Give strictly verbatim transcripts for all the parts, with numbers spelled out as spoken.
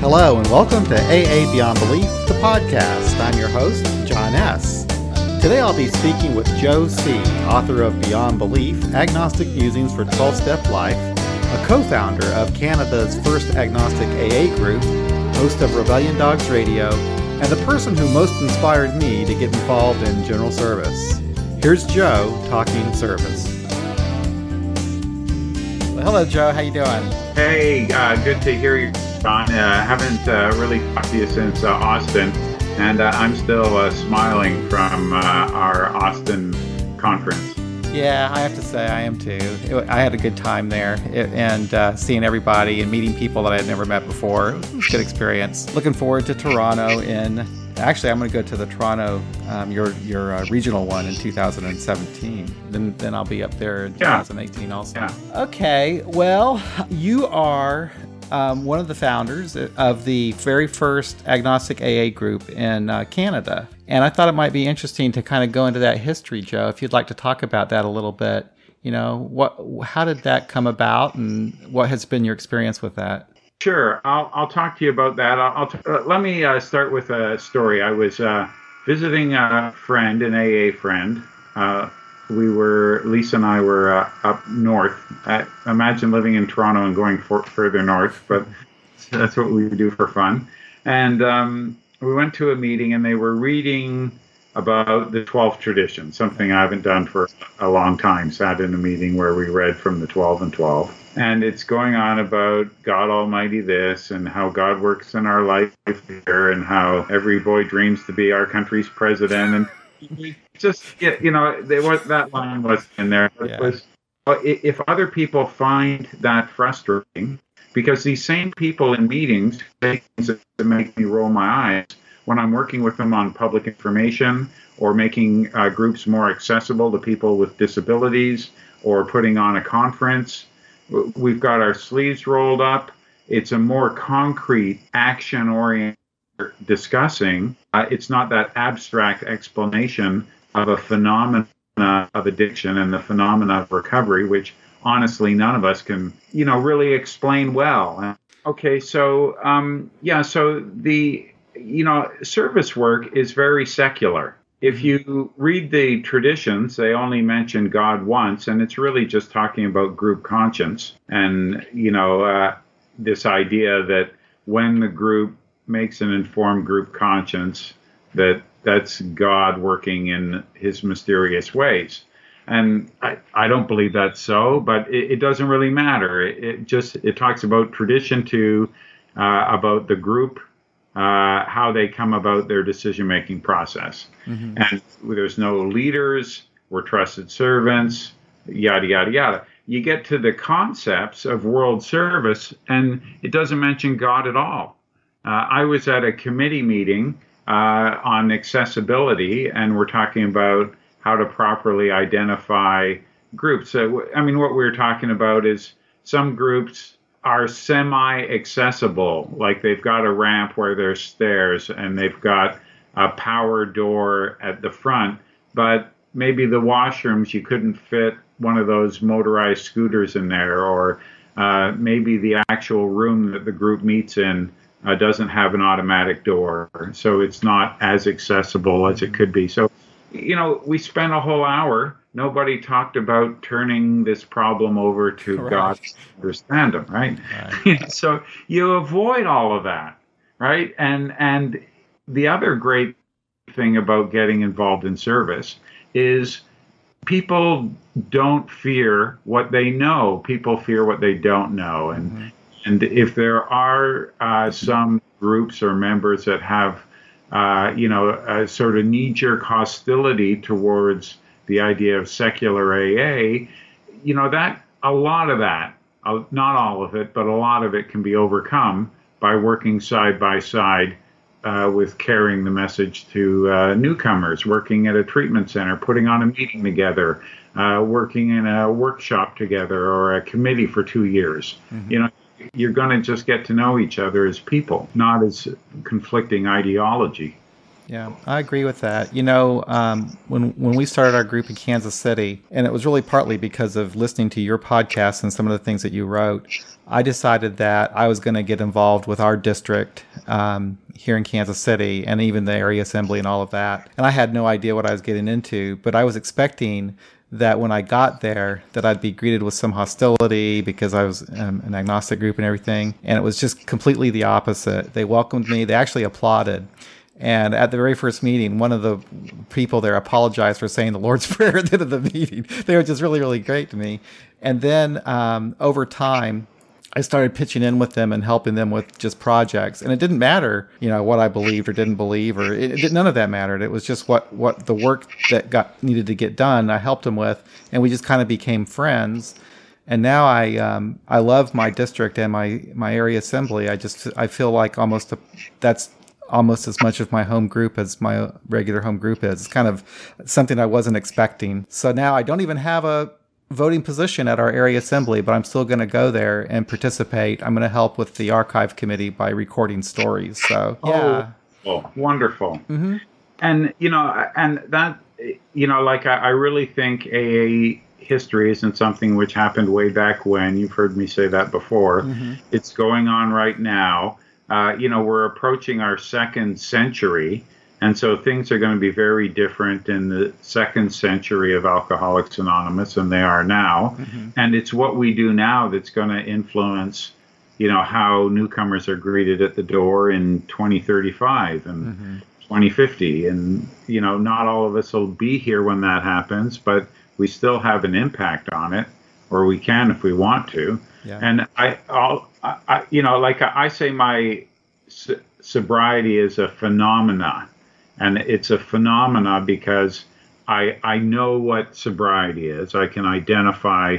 Hello and welcome to A A Beyond Belief, the podcast. I'm your host, John S. Today I'll be speaking with Joe C., author of Beyond Belief, Agnostic Musings for twelve-Step Life, a co-founder of Canada's first agnostic A A group, host of Rebellion Dogs Radio, and the person who most inspired me to get involved in General Service. Here's Joe talking service. Well, hello, Joe. How you doing? Hey, uh, good to hear you, John. I uh, haven't uh, really talked to you since uh, Austin, and uh, I'm still uh, smiling from uh, our Austin conference. Yeah, I have to say I am too. It, I had a good time there, it, and uh, seeing everybody and meeting people that I had never met before. It was a good experience. Looking forward to Toronto in. Actually, I'm going to go to the Toronto, um, your your uh, regional one in two thousand seventeen. Then then I'll be up there in yeah. twenty eighteen also. Yeah. Okay, well, you are um, one of the founders of the very first agnostic A A group in uh, Canada. And I thought it might be interesting to kind of go into that history, Joe, if you'd like to talk about that a little bit. You know, what? How did that come about and what has been your experience with that? Sure. I'll I'll talk to you about that. I'll, I'll t- uh, let me uh, start with a story. I was uh, visiting a friend, an A A friend. Uh, we were, Lisa and I were uh, up north. I imagine living in Toronto and going for, further north, but that's what we do for fun. And um, we went to a meeting and they were reading about the twelve traditions, something I haven't done for a long time. Sat in a meeting where we read from the twelve and twelve. And it's going on about God Almighty this and how God works in our life here and how every boy dreams to be our country's president. And just, you know, they, what that line was in there. It yeah. was, if other people find that frustrating, because these same people in meetings say things that make me roll my eyes when I'm working with them on public information or making uh, groups more accessible to people with disabilities or putting on a conference. We've got our sleeves rolled up. It's a more concrete, action-oriented discussing. Uh, it's not that abstract explanation of a phenomena of addiction and the phenomena of recovery, which honestly none of us can, you know, really explain well. Okay, so um, yeah, so the you know service work is very secular. If you read the traditions, they only mention God once, and it's really just talking about group conscience and, you know, uh, this idea that when the group makes an informed group conscience, that that's God working in his mysterious ways. And I, I don't believe that's so, but it, it doesn't really matter. It, it just it talks about tradition too, uh, about the group. Uh, how they come about their decision-making process. Mm-hmm. And there's no leaders, we're trusted servants, yada, yada, yada. You get to the concepts of world service, and it doesn't mention God at all. Uh, I was at a committee meeting uh, on accessibility, and we're talking about how to properly identify groups. So, I mean, what we're talking about is some groups are semi-accessible, like they've got a ramp where there's stairs and they've got a power door at the front, but maybe the washrooms, you couldn't fit one of those motorized scooters in there, or uh, maybe the actual room that the group meets in uh, doesn't have an automatic door, so it's not as accessible as it could be. So, you know, we spent a whole hour. Nobody talked about turning this problem over to Correct. God to understand them, right? right. So you avoid all of that, right? And and the other great thing about getting involved in service is people don't fear what they know. People fear what they don't know. And mm-hmm. and if there are uh, some groups or members that have, uh, you know, a sort of knee-jerk hostility towards the idea of secular A A, you know, that a lot of that, uh, not all of it, but a lot of it can be overcome by working side by side uh, with carrying the message to uh, newcomers, working at a treatment center, putting on a meeting together, uh, working in a workshop together or a committee for two years. Mm-hmm. You know, you're going to just get to know each other as people, not as conflicting ideology. Yeah, I agree with that. You know, um, when when we started our group in Kansas City, and it was really partly because of listening to your podcast and some of the things that you wrote, I decided that I was going to get involved with our district um, here in Kansas City and even the area assembly and all of that. And I had no idea what I was getting into, but I was expecting that when I got there that I'd be greeted with some hostility because I was um, an agnostic group and everything. And it was just completely the opposite. They welcomed me. They actually applauded. And at the very first meeting, one of the people there apologized for saying the Lord's Prayer at the end of the meeting. They were just really, really great to me. And then um, over time, I started pitching in with them and helping them with just projects. And it didn't matter, you know, what I believed or didn't believe, or it, it did, none of that mattered. It was just what, what the work that got needed to get done, I helped them with, and we just kind of became friends. And now I um, I love my district and my, my area assembly. I just, I feel like almost a, that's almost as much of my home group as my regular home group is. It's kind of something I wasn't expecting. So now I don't even have a voting position at our area assembly, but I'm still going to go there and participate. I'm going to help with the archive committee by recording stories. So, yeah. Oh, wonderful. Mm-hmm. And, you know, and that, you know, like I, I really think A A history isn't something which happened way back when. You've heard me say that before. Mm-hmm. It's going on right now. Uh, you know, we're approaching our second century. And so things are going to be very different in the second century of Alcoholics Anonymous than they are now. Mm-hmm. And it's what we do now that's going to influence, you know, how newcomers are greeted at the door in twenty thirty-five and mm-hmm. twenty fifty. And, you know, not all of us will be here when that happens, but we still have an impact on it, or we can if we want to. Yeah. And I, I'll, I, you know, like I say, my sobriety is a phenomenon. And it's a phenomena because I I know what sobriety is. I can identify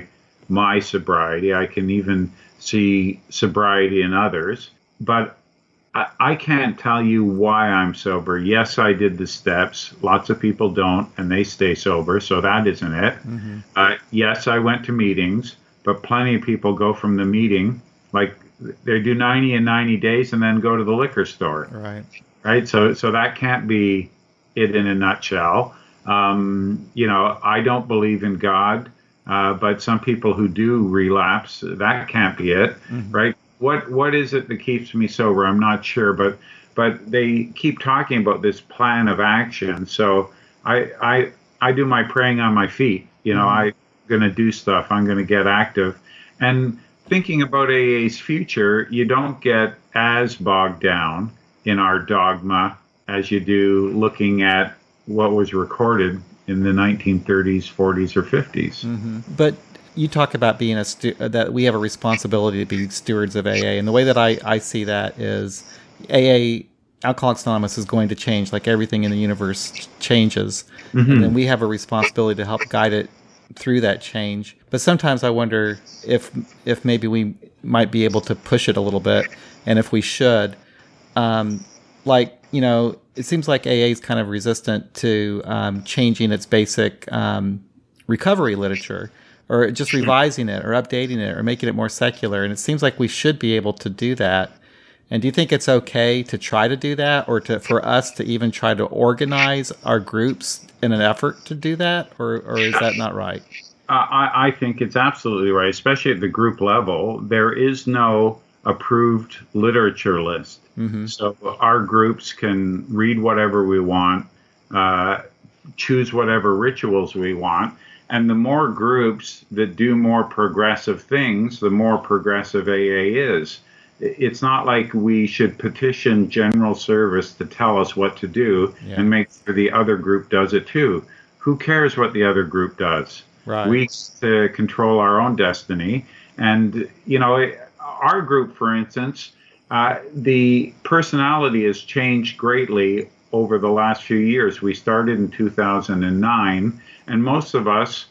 my sobriety. I can even see sobriety in others. But I, I can't tell you why I'm sober. Yes, I did the steps. Lots of people don't, and they stay sober. So that isn't it. Mm-hmm. Uh, yes, I went to meetings, but plenty of people go from the meeting. Like they do ninety and ninety days and then go to the liquor store. Right. Right. So so that can't be it in a nutshell. Um, you know, I don't believe in God, uh, but some people who do relapse, that can't be it. Mm-hmm. Right. What what is it that keeps me sober? I'm not sure. But but they keep talking about this plan of action. So I I, I do my praying on my feet. You know, mm-hmm. I'm going to do stuff. I'm going to get active. And thinking about A A's future, you don't get as bogged down in our dogma as you do looking at what was recorded in the nineteen thirties, forties, or fifties. Mm-hmm. But you talk about being a stu- that we have a responsibility to be stewards of A A, and the way that I, I see that is A A, Alcoholics Anonymous, is going to change, like everything in the universe changes, mm-hmm. and then we have a responsibility to help guide it through that change. But sometimes I wonder if if maybe we might be able to push it a little bit, and if we should. Um, like, you know, it seems like A A is kind of resistant to um, changing its basic um, recovery literature, or just revising it, or updating it, or making it more secular. And it seems like we should be able to do that. And do you think it's okay to try to do that, or to for us to even try to organize our groups in an effort to do that, or, or is that not right? Uh, I, I think it's absolutely right, especially at the group level. There is no approved literature list. Mm-hmm. So our groups can read whatever we want, uh, choose whatever rituals we want. And the more groups that do more progressive things, the more progressive A A is. It's not like we should petition General Service to tell us what to do yeah. and make sure the other group does it too. Who cares what the other group does? Right. We uh, control our own destiny. And, you know, it, our group, for instance, uh, the personality has changed greatly over the last few years. We started in two thousand nine, and most of us,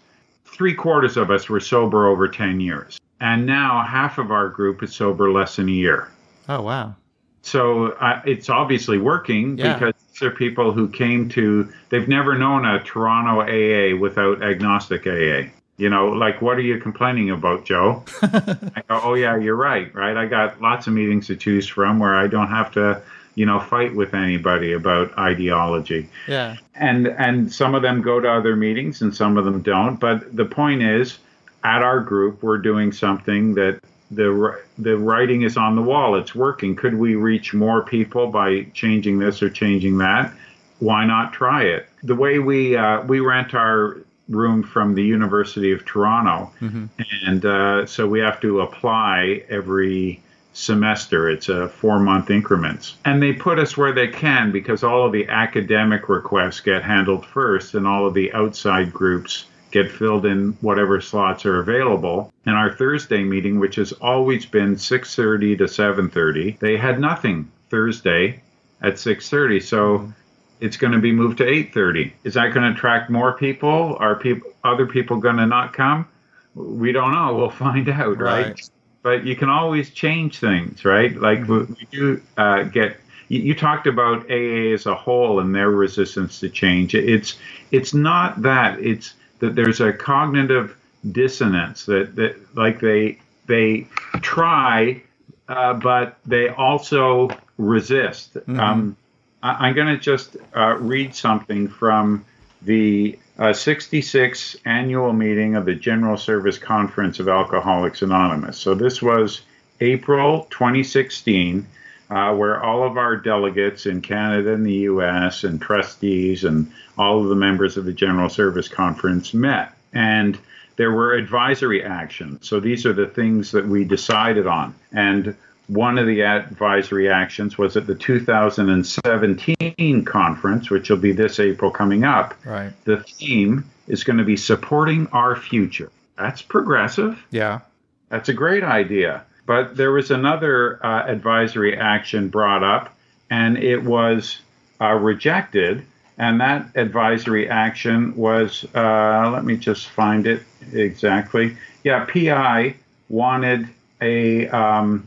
three quarters of us, were sober over ten years. And now half of our group is sober less than a year. Oh, wow. So uh, it's obviously working yeah. because these are people who came to, they've never known a Toronto A A without agnostic A A. You know, like, what are you complaining about, Joe? I go, oh, yeah, you're right, right? I got lots of meetings to choose from where I don't have to, you know, fight with anybody about ideology. Yeah. And and some of them go to other meetings and some of them don't. But the point is, at our group, we're doing something that the the writing is on the wall. It's working. Could we reach more people by changing this or changing that? Why not try it? The way we uh, we rent our room from the University of Toronto, mm-hmm. and uh, so we have to apply every semester. It's a four-month increments. And they put us where they can because all of the academic requests get handled first and all of the outside groups get filled in whatever slots are available. And our Thursday meeting, which has always been six thirty to seven thirty, they had nothing Thursday at six thirty. So mm-hmm. it's going to be moved to eight thirty. Is that going to attract more people? Are people, other people going to not come? We don't know. We'll find out, right? right? But you can always change things, right? Like mm-hmm. we do uh, get. You, you talked about A A as a whole and their resistance to change. It's it's not that. It's that there's a cognitive dissonance that, that like they they try, uh, but they also resist. Mm-hmm. Um, I'm going to just uh, read something from the uh, sixty-sixth annual meeting of the General Service Conference of Alcoholics Anonymous. So this was April twenty sixteen, uh, where all of our delegates in Canada and the U S and trustees and all of the members of the General Service Conference met. And there were advisory actions. So these are the things that we decided on. And one of the advisory actions was at the two thousand seventeen conference, which will be this April coming up. Right. The theme is going to be supporting our future. That's progressive. Yeah. That's a great idea. But there was another uh, advisory action brought up, and it was uh, rejected. And that advisory action was, uh, let me just find it exactly. Yeah, P I wanted a... Um,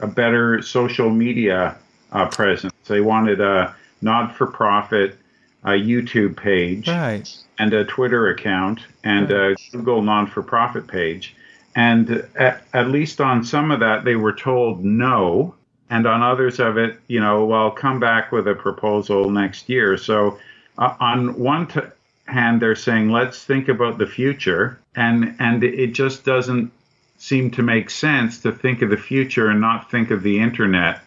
a better social media uh, presence. They wanted a not-for-profit uh, YouTube page right. and a Twitter account and right. a Google non-for-profit page. And at, at least on some of that, they were told no. And on others of it, you know, well, come back with a proposal next year. So uh, on one t- hand, they're saying, let's think about the future. And, and it just doesn't seem to make sense to think of the future and not think of the internet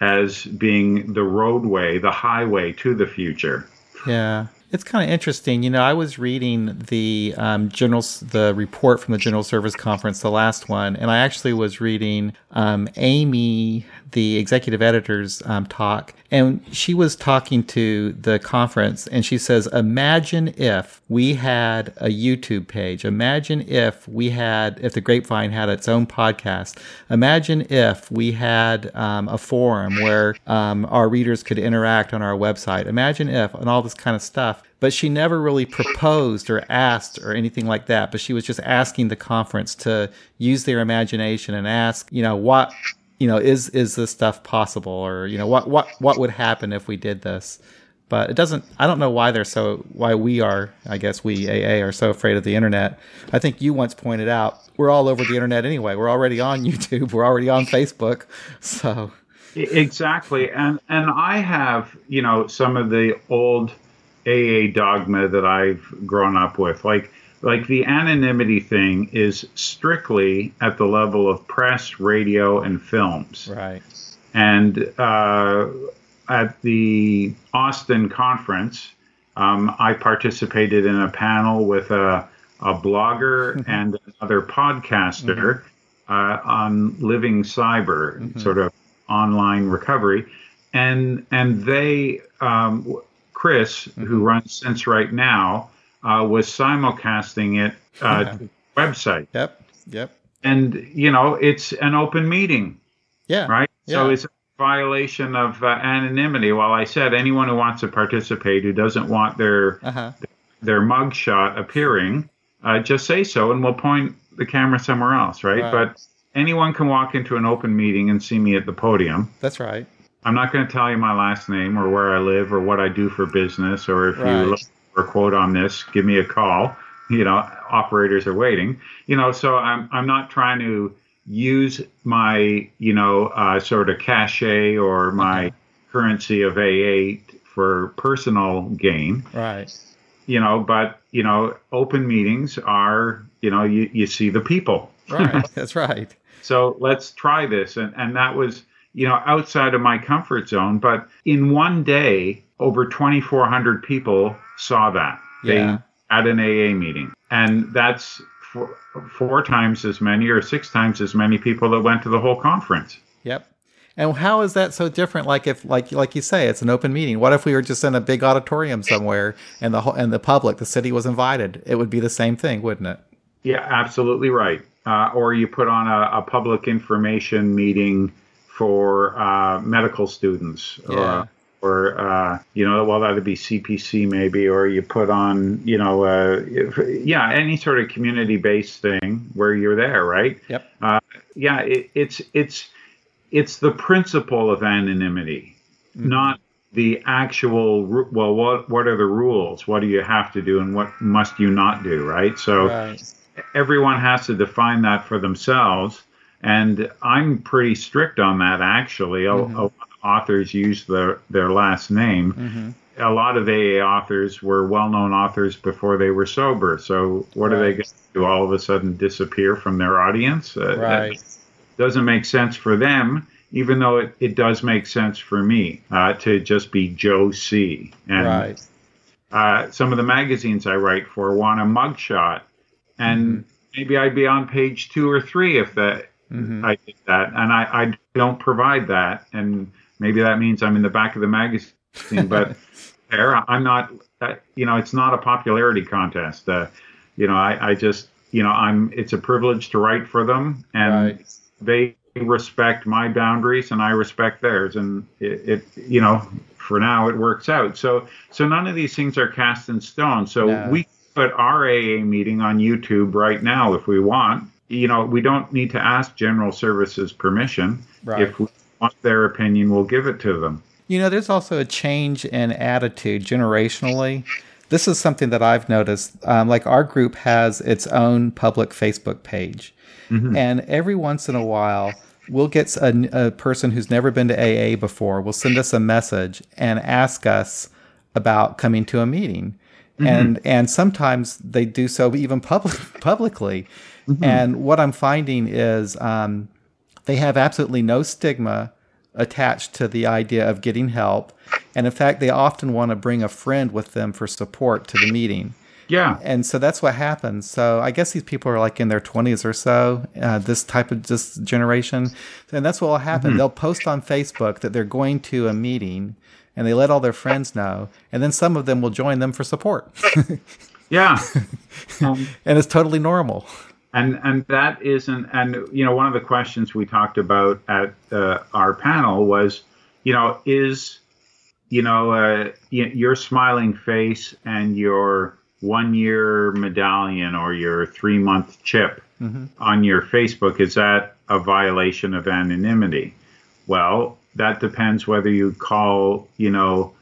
as being the roadway, the highway to the future. Yeah, it's kind of interesting. You know, I was reading the um, general, the report from the General Service Conference, the last one, and I actually was reading um, Amy, the executive editor's um, talk, and she was talking to the conference, and she says, imagine if we had a YouTube page. Imagine if we had, if the Grapevine had its own podcast. Imagine if we had um, a forum where um, our readers could interact on our website. Imagine if, and all this kind of stuff. But she never really proposed or asked or anything like that, but she was just asking the conference to use their imagination and ask, you know, what... you know, is, is this stuff possible? Or, you know, what, what, what would happen if we did this? But it doesn't, I don't know why they're so, why we are, I guess we A A are so afraid of the internet. I think you once pointed out, we're all over the internet anyway. We're already on YouTube. We're already on Facebook. So. Exactly. And, and I have, you know, some of the old A A dogma that I've grown up with, like, Like the anonymity thing is strictly at the level of press, radio, and films. Right. And uh, at the Austin conference, um, I participated in a panel with a, a blogger and another podcaster mm-hmm. uh, on living cyber, mm-hmm. sort of online recovery. And, and they, um, Chris, mm-hmm. who runs Sense Right Now, Uh, was simulcasting it uh, yeah. to the website. Yep, yep. And, you know, it's an open meeting. Yeah. Right? Yeah. So it's a violation of uh, anonymity. Well, I said anyone who wants to participate, who doesn't want their uh-huh. their mugshot appearing, uh, just say so, and we'll point the camera somewhere else, right? right? But anyone can walk into an open meeting and see me at the podium. That's right. I'm not going to tell you my last name or where I live or what I do for business or if right. you look or quote on this, give me a call, you know, operators are waiting, you know, so I'm I'm not trying to use my, you know, uh, sort of cachet or my currency of A A for personal gain. Right. You know, but, you know, open meetings are, you know, you, you see the people. Right. That's right. So let's try this. And, and that was, you know, outside of my comfort zone. But in one day, over twenty-four hundred people saw that. They yeah. at an A A meeting. And that's four, four times as many or six times as many people that went to the whole conference. Yep. And how is that so different? Like if, like, like you say, it's an open meeting. What if we were just in a big auditorium somewhere and the whole, and the public, the city was invited? It would be the same thing, wouldn't it? Yeah, absolutely right. Uh, or you put on a, a public information meeting for uh, medical students, yeah. or, or uh, you know, well, that would be C P C maybe, or you put on, you know, uh, yeah, any sort of community-based thing where you're there, right? Yep. Uh, yeah, it, it's it's. It's the principle of anonymity, mm-hmm. not the actual, well, what what are the rules? What do you have to do and what must you not do, right? So right. everyone has to define that for themselves. And I'm pretty strict on that, actually. Mm-hmm. A, a lot of authors use their, their last name. Mm-hmm. A lot of A A authors were well-known authors before they were sober. So what right. are they going to do? All of a sudden disappear from their audience? Uh, right. That, doesn't make sense for them, even though it, it does make sense for me uh, to just be Joe C. And right. uh, some of the magazines I write for want a mugshot, and mm-hmm. maybe I'd be on page two or three if that mm-hmm. I did that, and I, I don't provide that, and maybe that means I'm in the back of the magazine, but there I'm not. Uh, you know, it's not a popularity contest. Uh, you know, I, I just you know I'm. It's a privilege to write for them, and. Right. They respect my boundaries and I respect theirs. And it, it, you know, for now it works out. So, so none of these things are cast in stone. So no. we put our A A meeting on YouTube right now if we want. You know, we don't need to ask General Services permission. Right. If we want their opinion, we'll give it to them. You know, there's also a change in attitude generationally. This is something that I've noticed. Um, like our group has its own public Facebook page. Mm-hmm. And every once in a while, we'll get a, a person who's never been to A A before will send us a message and ask us about coming to a meeting. Mm-hmm. And and sometimes they do so even public, publicly. Mm-hmm. And what I'm finding is um, they have absolutely no stigma attached to the idea of getting help. And in fact, they often want to bring a friend with them for support to the meeting. Yeah. And so that's what happens. So I guess these people are like in their twenties or so, uh, this type of this generation. And that's what will happen. Mm-hmm. They'll post on Facebook that they're going to a meeting and they let all their friends know. And then some of them will join them for support. yeah. Um, and it's totally normal. And and that isn't, and, you know, one of the questions we talked about at uh, our panel was, you know, is, you know, uh, your smiling face and your one-year medallion or your three-month chip mm-hmm. on your Facebook, is that a violation of anonymity? Well, that depends whether you call, you know,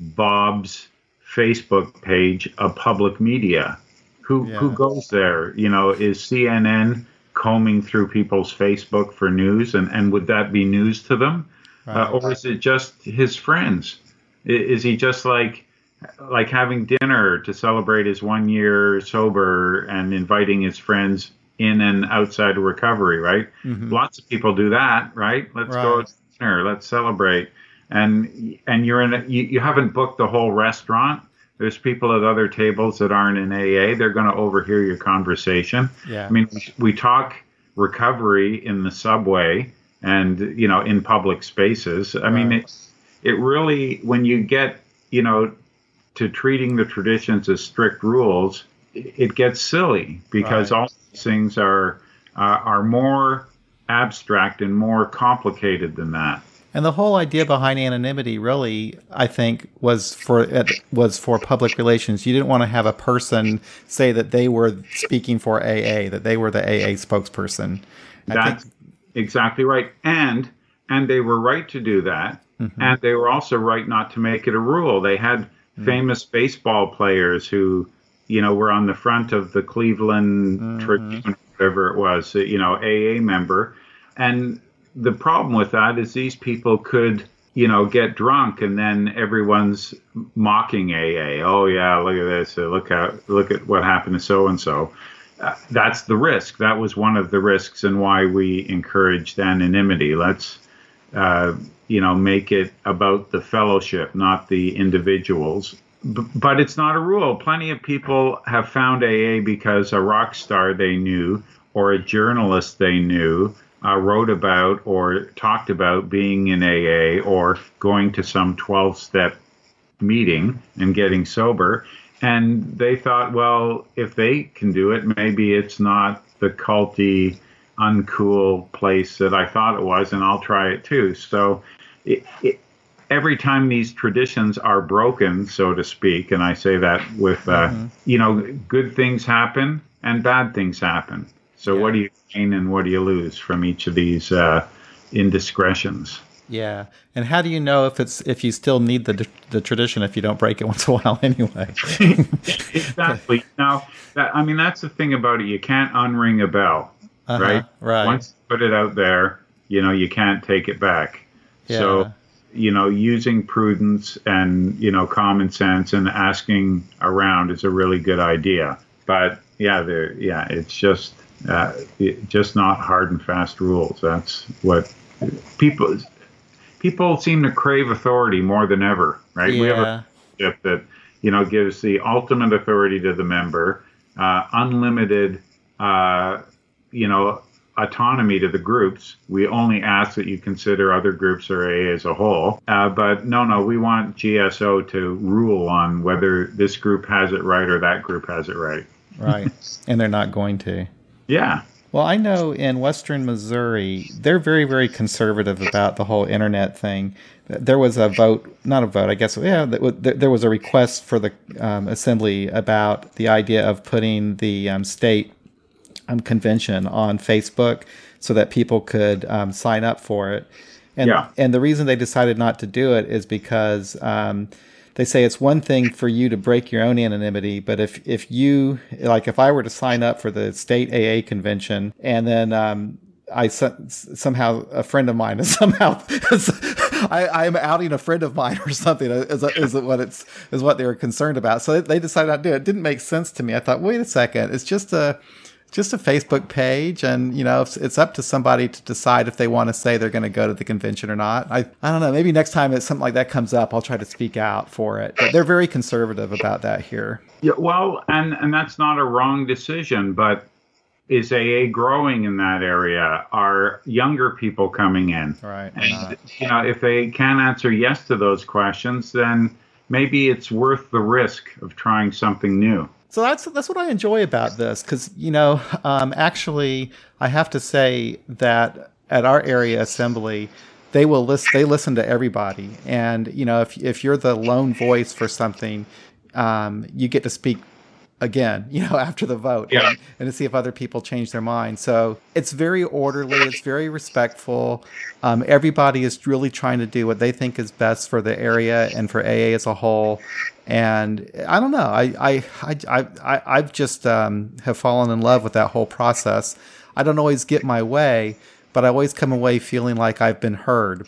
Bob's Facebook page a public media. Who yeah. who goes there? You know, is C N N combing through people's Facebook for news, and, and would that be news to them? Right. Uh, or is it just his friends? Is he just like, like having dinner to celebrate his one year sober and inviting his friends in and outside recovery, right? Mm-hmm. Lots of people do that, right? Let's right. go to dinner, let's celebrate. And and you're in a, you, you haven't booked the whole restaurant. There's people at other tables that aren't in A A. They're going to overhear your conversation. Yeah. I mean, we talk recovery in the subway and, you know, in public spaces. I right. mean, it, it really, when you get, you know, to treating the traditions as strict rules, it gets silly because right. all these things are uh, are more abstract and more complicated than that. And the whole idea behind anonymity, really, I think, was for was for public relations. You didn't want to have a person say that they were speaking for A A, that they were the A A spokesperson. I That's think- exactly right, and and they were right to do that, mm-hmm. and they were also right not to make it a rule. They had famous baseball players who, you know, were on the front of the Cleveland mm-hmm. Tribune, whatever it was, you know, A A member. And the problem with that is these people could you know, get drunk, and then everyone's mocking A A. Oh yeah, look at this. Look at look at what happened to so and so. That's the risk. That was one of the risks, and why we encouraged anonymity. Let's, uh, you know, make it about the fellowship, not the individuals. B- but it's not a rule. Plenty of people have found A A because a rock star they knew or a journalist they knew uh, wrote about or talked about being in A A or going to some twelve-step meeting and getting sober. And they thought, well, if they can do it, maybe it's not the culty, uncool place that I thought it was, and I'll try it too. So it, it, every time these traditions are broken, so to speak, and I say that with, uh, mm-hmm. you know, good things happen and bad things happen. So yeah. What do you gain and what do you lose from each of these uh, indiscretions? Yeah, and how do you know if it's if you still need the the tradition if you don't break it once in a while anyway? Exactly. Now, that, I mean, that's the thing about it. You can't unring a bell, uh-huh, right? Right. Once you put it out there, you know, you can't take it back. Yeah. So, you know, using prudence and, you know, common sense and asking around is a really good idea. But yeah, there, yeah, it's just uh, it, just not hard and fast rules. That's what people. People seem to crave authority more than ever, right? Yeah. We have a relationship that, you know, gives the ultimate authority to the member, uh, unlimited, uh, you know, autonomy to the groups. We only ask that you consider other groups or A A as a whole. Uh, but no, no, we want G S O to rule on whether this group has it right or that group has it right. Right. And they're not going to. Yeah. Well, I know in Western Missouri, they're very, very conservative about the whole internet thing. There was a vote, not a vote, I guess, yeah, there was a request for the um, assembly about the idea of putting the um, state um, convention on Facebook so that people could um, sign up for it. And, yeah. and the reason they decided not to do it is because... Um, They say it's one thing for you to break your own anonymity, but if, if you, like if I were to sign up for the state A A convention and then um, I somehow, a friend of mine is somehow, I, I'm outing a friend of mine or something is, is what it's is what they were concerned about. So they decided not to do it. It didn't make sense to me. I thought, wait a second, it's just a... just a Facebook page, and you know it's, it's up to somebody to decide if they want to say they're going to go to the convention or not. I I don't know. Maybe next time it's something like that comes up, I'll try to speak out for it. But they're very conservative about that here. Yeah, well, and and that's not a wrong decision. But is A A growing in that area? Are younger people coming in? Right. And you know, if they can answer yes to those questions, then maybe it's worth the risk of trying something new. So that's that's what I enjoy about this, because, you know, um, actually, I have to say that at our area assembly, they will list, they listen to everybody. And, you know, if if you're the lone voice for something, um, you get to speak again, you know, after the vote, yeah. and, and to see if other people change their mind. So it's very orderly. It's very respectful. Um, everybody is really trying to do what they think is best for the area and for A A as a whole. And I don't know. I I I I I've just um, have fallen in love with that whole process. I don't always get my way, but I always come away feeling like I've been heard.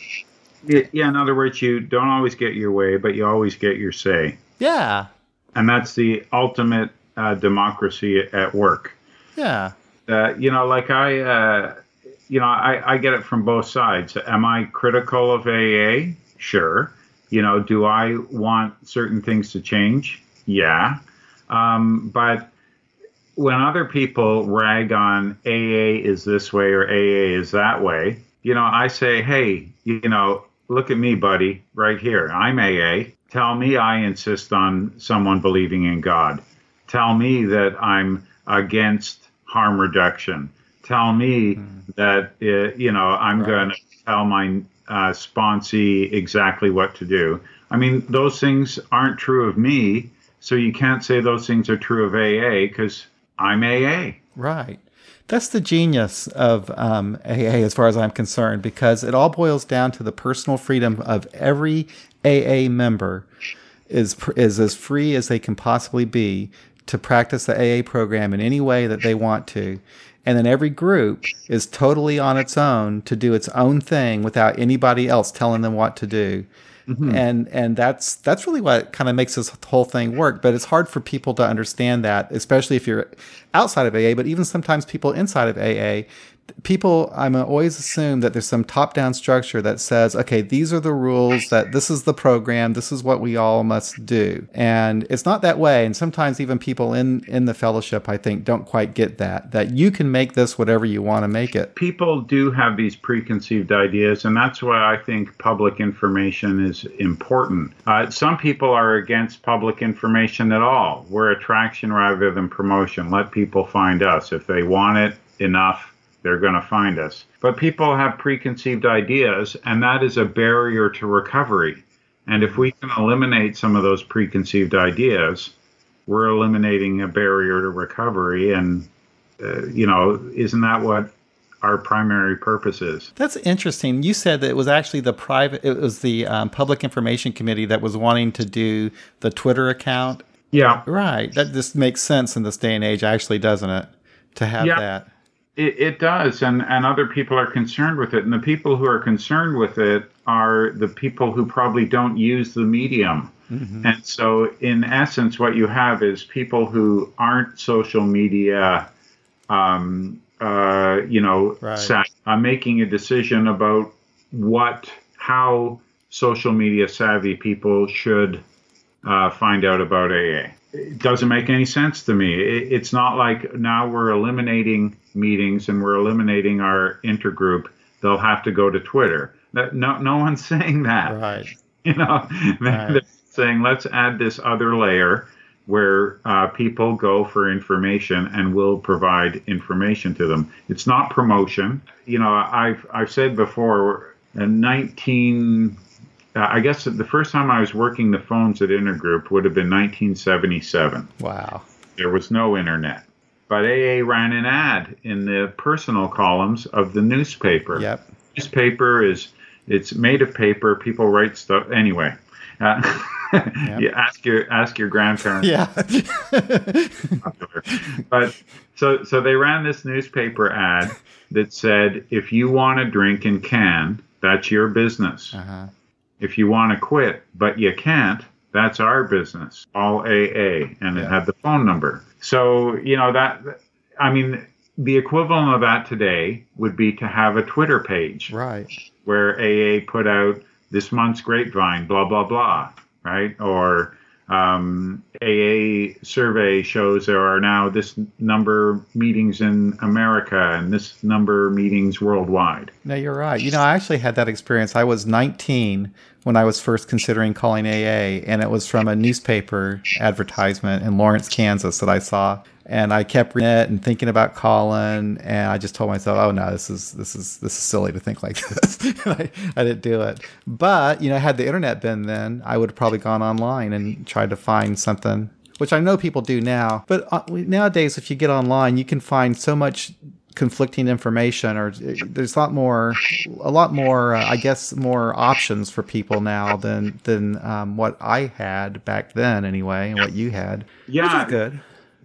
Yeah. In other words, you don't always get your way, but you always get your say. Yeah. And that's the ultimate uh, democracy at work. Yeah. Uh, you know, like I, uh, you know, I, I get it from both sides. Am I critical of A A? Sure. You know, do I want certain things to change? Yeah. Um, but when other people rag on A A is this way or A A is that way, you know, I say, hey, you know, look at me, buddy, right here. I'm A A. Tell me I insist on someone believing in God. Tell me that I'm against harm reduction. Tell me mm. that, uh, you know, I'm right. going to tell my uh, sponsee exactly what to do. I mean, those things aren't true of me, so you can't say those things are true of A A because I'm A A. Right. That's the genius of um, A A as far as I'm concerned, because it all boils down to the personal freedom of every A A member is is as free as they can possibly be to practice the A A program in any way that they want to. And then every group is totally on its own to do its own thing without anybody else telling them what to do. Mm-hmm. And and that's that's really what kind of makes this whole thing work. But it's hard for people to understand that, especially if you're outside of A A, but even sometimes people inside of A A, people, I'm always assume that there's some top-down structure that says, okay, these are the rules, that this is the program, this is what we all must do. And it's not that way. And sometimes even people in, in the fellowship, I think, don't quite get that, that you can make this whatever you want to make it. People do have these preconceived ideas, and that's why I think public information is important. Uh, some people are against public information at all. We're attraction rather than promotion. Let people find us. If they want it enough, they're going to find us. But people have preconceived ideas, and that is a barrier to recovery. And if we can eliminate some of those preconceived ideas, we're eliminating a barrier to recovery. And, uh, you know, isn't that what our primary purpose is? That's interesting. You said that it was actually the private, it was the um, Public Information Committee that was wanting to do the Twitter account. Yeah. Right. That just makes sense in this day and age, actually, doesn't it? To have yeah. that. It, it does, and, and other people are concerned with it. And the people who are concerned with it are the people who probably don't use the medium. Mm-hmm. And so, in essence, what you have is people who aren't social media, um, uh, you know, right. set, uh, making a decision about what, how social media savvy people should uh, find out about A A. It doesn't make any sense to me. It, it's not like now we're eliminating meetings and we're eliminating our intergroup. They'll have to go to Twitter. That, no, no one's saying that. Right. You know, right. They're saying let's add this other layer where uh, people go for information and we'll provide information to them. It's not promotion. You know, I've I've said before, in nineteen. Uh, I guess the first time I was working the phones at Intergroup would have been nineteen seventy-seven. Wow. There was no internet. But A A ran an ad in the personal columns of the newspaper. Yep. Newspaper is, it's made of paper. People write stuff. Anyway, uh, yep. you ask your ask your grandparents. Yeah. But so so they ran this newspaper ad that said, if you want to drink and can, that's your business. Uh-huh. If you want to quit, but you can't, that's our business. All A A. And yeah. It had the phone number. So, you know, that, I mean, the equivalent of that today would be to have a Twitter page. Right. Where A A put out this month's Grapevine, blah, blah, blah. Right. Or um, A A survey shows there are now this number meetings in America and this number meetings worldwide. No, you're right. You know, I actually had that experience. I was nineteen when I was first considering calling A A, and it was from a newspaper advertisement in Lawrence, Kansas that I saw. And I kept reading it and thinking about calling, and I just told myself, "Oh no, this is this is this is silly to think like this." I, I didn't do it. But you know, had the internet been then, I would have probably gone online and tried to find something, which I know people do now. But nowadays, if you get online, you can find so much conflicting information, or there's a lot more, a lot more, uh, I guess, more options for people now than than um, what I had back then, anyway, and what you had. Yeah, which is good.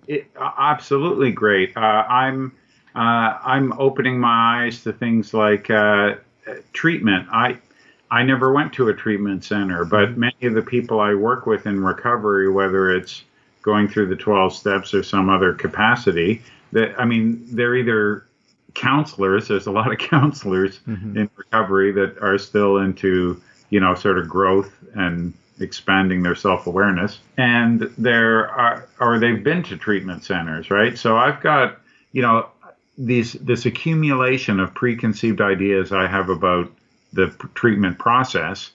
It, absolutely great. Uh, I'm uh, I'm opening my eyes to things like uh, treatment. I I never went to a treatment center, but many of the people I work with in recovery, whether it's going through the twelve steps or some other capacity, that I mean, they're either counselors. There's a lot of counselors mm-hmm. in recovery that are still into, you know, sort of growth and expanding their self-awareness, and there are, or they've been to treatment centers, right? So I've got, you know, these this accumulation of preconceived ideas I have about the p- treatment process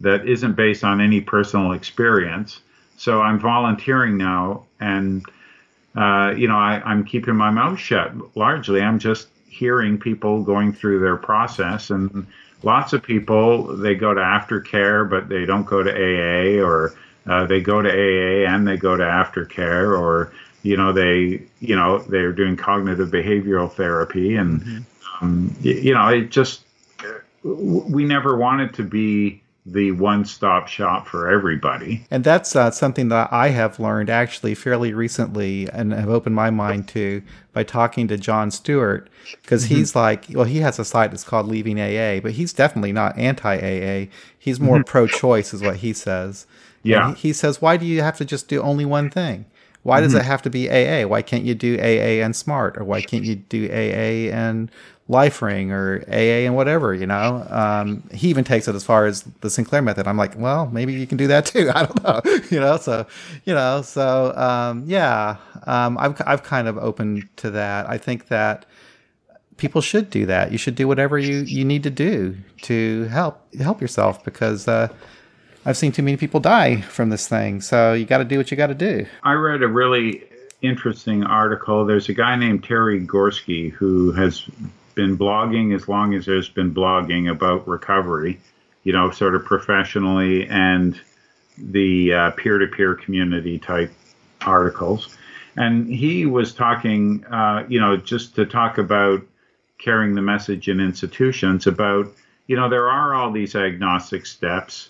that isn't based on any personal experience. So I'm volunteering now, and uh, you know, I, I'm keeping my mouth shut. Largely, I'm just hearing people going through their process. And lots of people, they go to aftercare, but they don't go to A A, or uh, they go to A A and they go to aftercare, or, you know, they, you know, they're doing cognitive behavioral therapy. And, mm-hmm. um, you know, it just, we never wanted to be the one-stop shop for everybody. And that's uh, something that I have learned actually fairly recently and have opened my mind to by talking to John Stewart, because mm-hmm. he's like, well, he has a site that's called Leaving A A, but he's definitely not anti-A A. He's more mm-hmm. pro-choice is what he says. Yeah. And he says, why do you have to just do only one thing? Why does mm-hmm. it have to be A A? Why can't you do A A and SMART? Or why can't you do A A and LifeRing or A A and whatever, you know? Um, he even takes it as far as the Sinclair method. I'm like, well, maybe you can do that too. I don't know. You know, so, you know, so, um, yeah, um, I've, I've kind of opened to that. I think that people should do that. You should do whatever you, you need to do to help, help yourself, because, uh, I've seen too many people die from this thing, so you got to do what you got to do. I read a really interesting article. There's a guy named Terry Gorski who has been blogging as long as there's been blogging about recovery, you know, sort of professionally and the uh, peer-to-peer community type articles. And he was talking, uh, you know, just to talk about carrying the message in institutions about, you know, there are all these agnostic steps.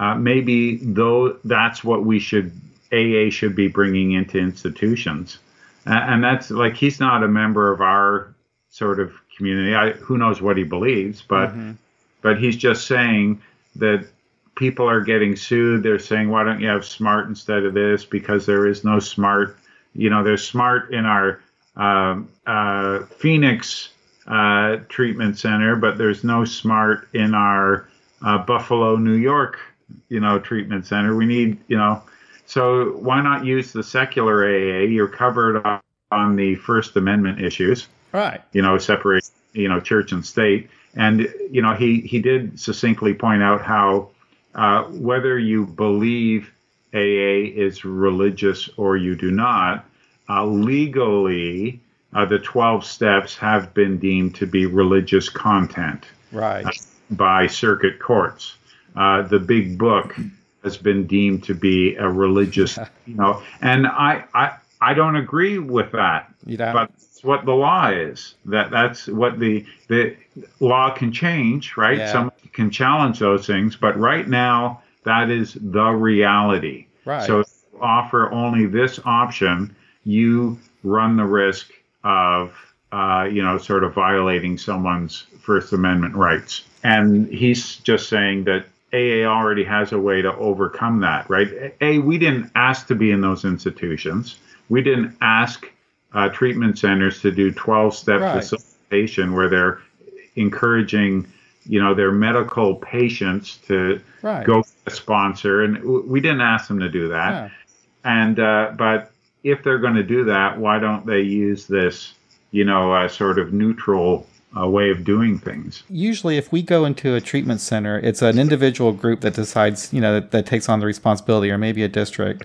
Uh, maybe though that's what we should, A A should be bringing into institutions. Uh, and that's like, he's not a member of our sort of community. I, who knows what he believes, but mm-hmm. but he's just saying that people are getting sued. They're saying, why don't you have SMART instead of this? Because there is no SMART. You know, there's SMART in our um, uh, Phoenix uh, treatment center, but there's no SMART in our uh, Buffalo, New York you know, treatment center. We need, you know, so why not use the secular A A? You're covered on, on the First Amendment issues, right? You know, separate, you know, church and state. And, you know, he, he did succinctly point out how uh, whether you believe A A is religious or you do not, uh, legally, uh, the twelve steps have been deemed to be religious content, right, uh, by circuit courts. Uh, the big book has been deemed to be a religious, you know, and I, I, I don't agree with that, you don't. But that's what the law is. That that's what the, the law can change, right? Yeah. Someone can challenge those things, but right now that is the reality. Right. So if you offer only this option, you run the risk of, uh, you know, sort of violating someone's First Amendment rights. And he's just saying that A A already has a way to overcome that, right? A, we didn't ask to be in those institutions. We didn't ask uh, treatment centers to do twelve-step right. facilitation where they're encouraging, you know, their medical patients to right. go to a sponsor. And we didn't ask them to do that. Yeah. And uh, but if they're going to do that, why don't they use this, you know, uh, sort of neutral a way of doing things? Usually if we go into a treatment center, it's an individual group that decides, you know, that, that takes on the responsibility, or maybe a district.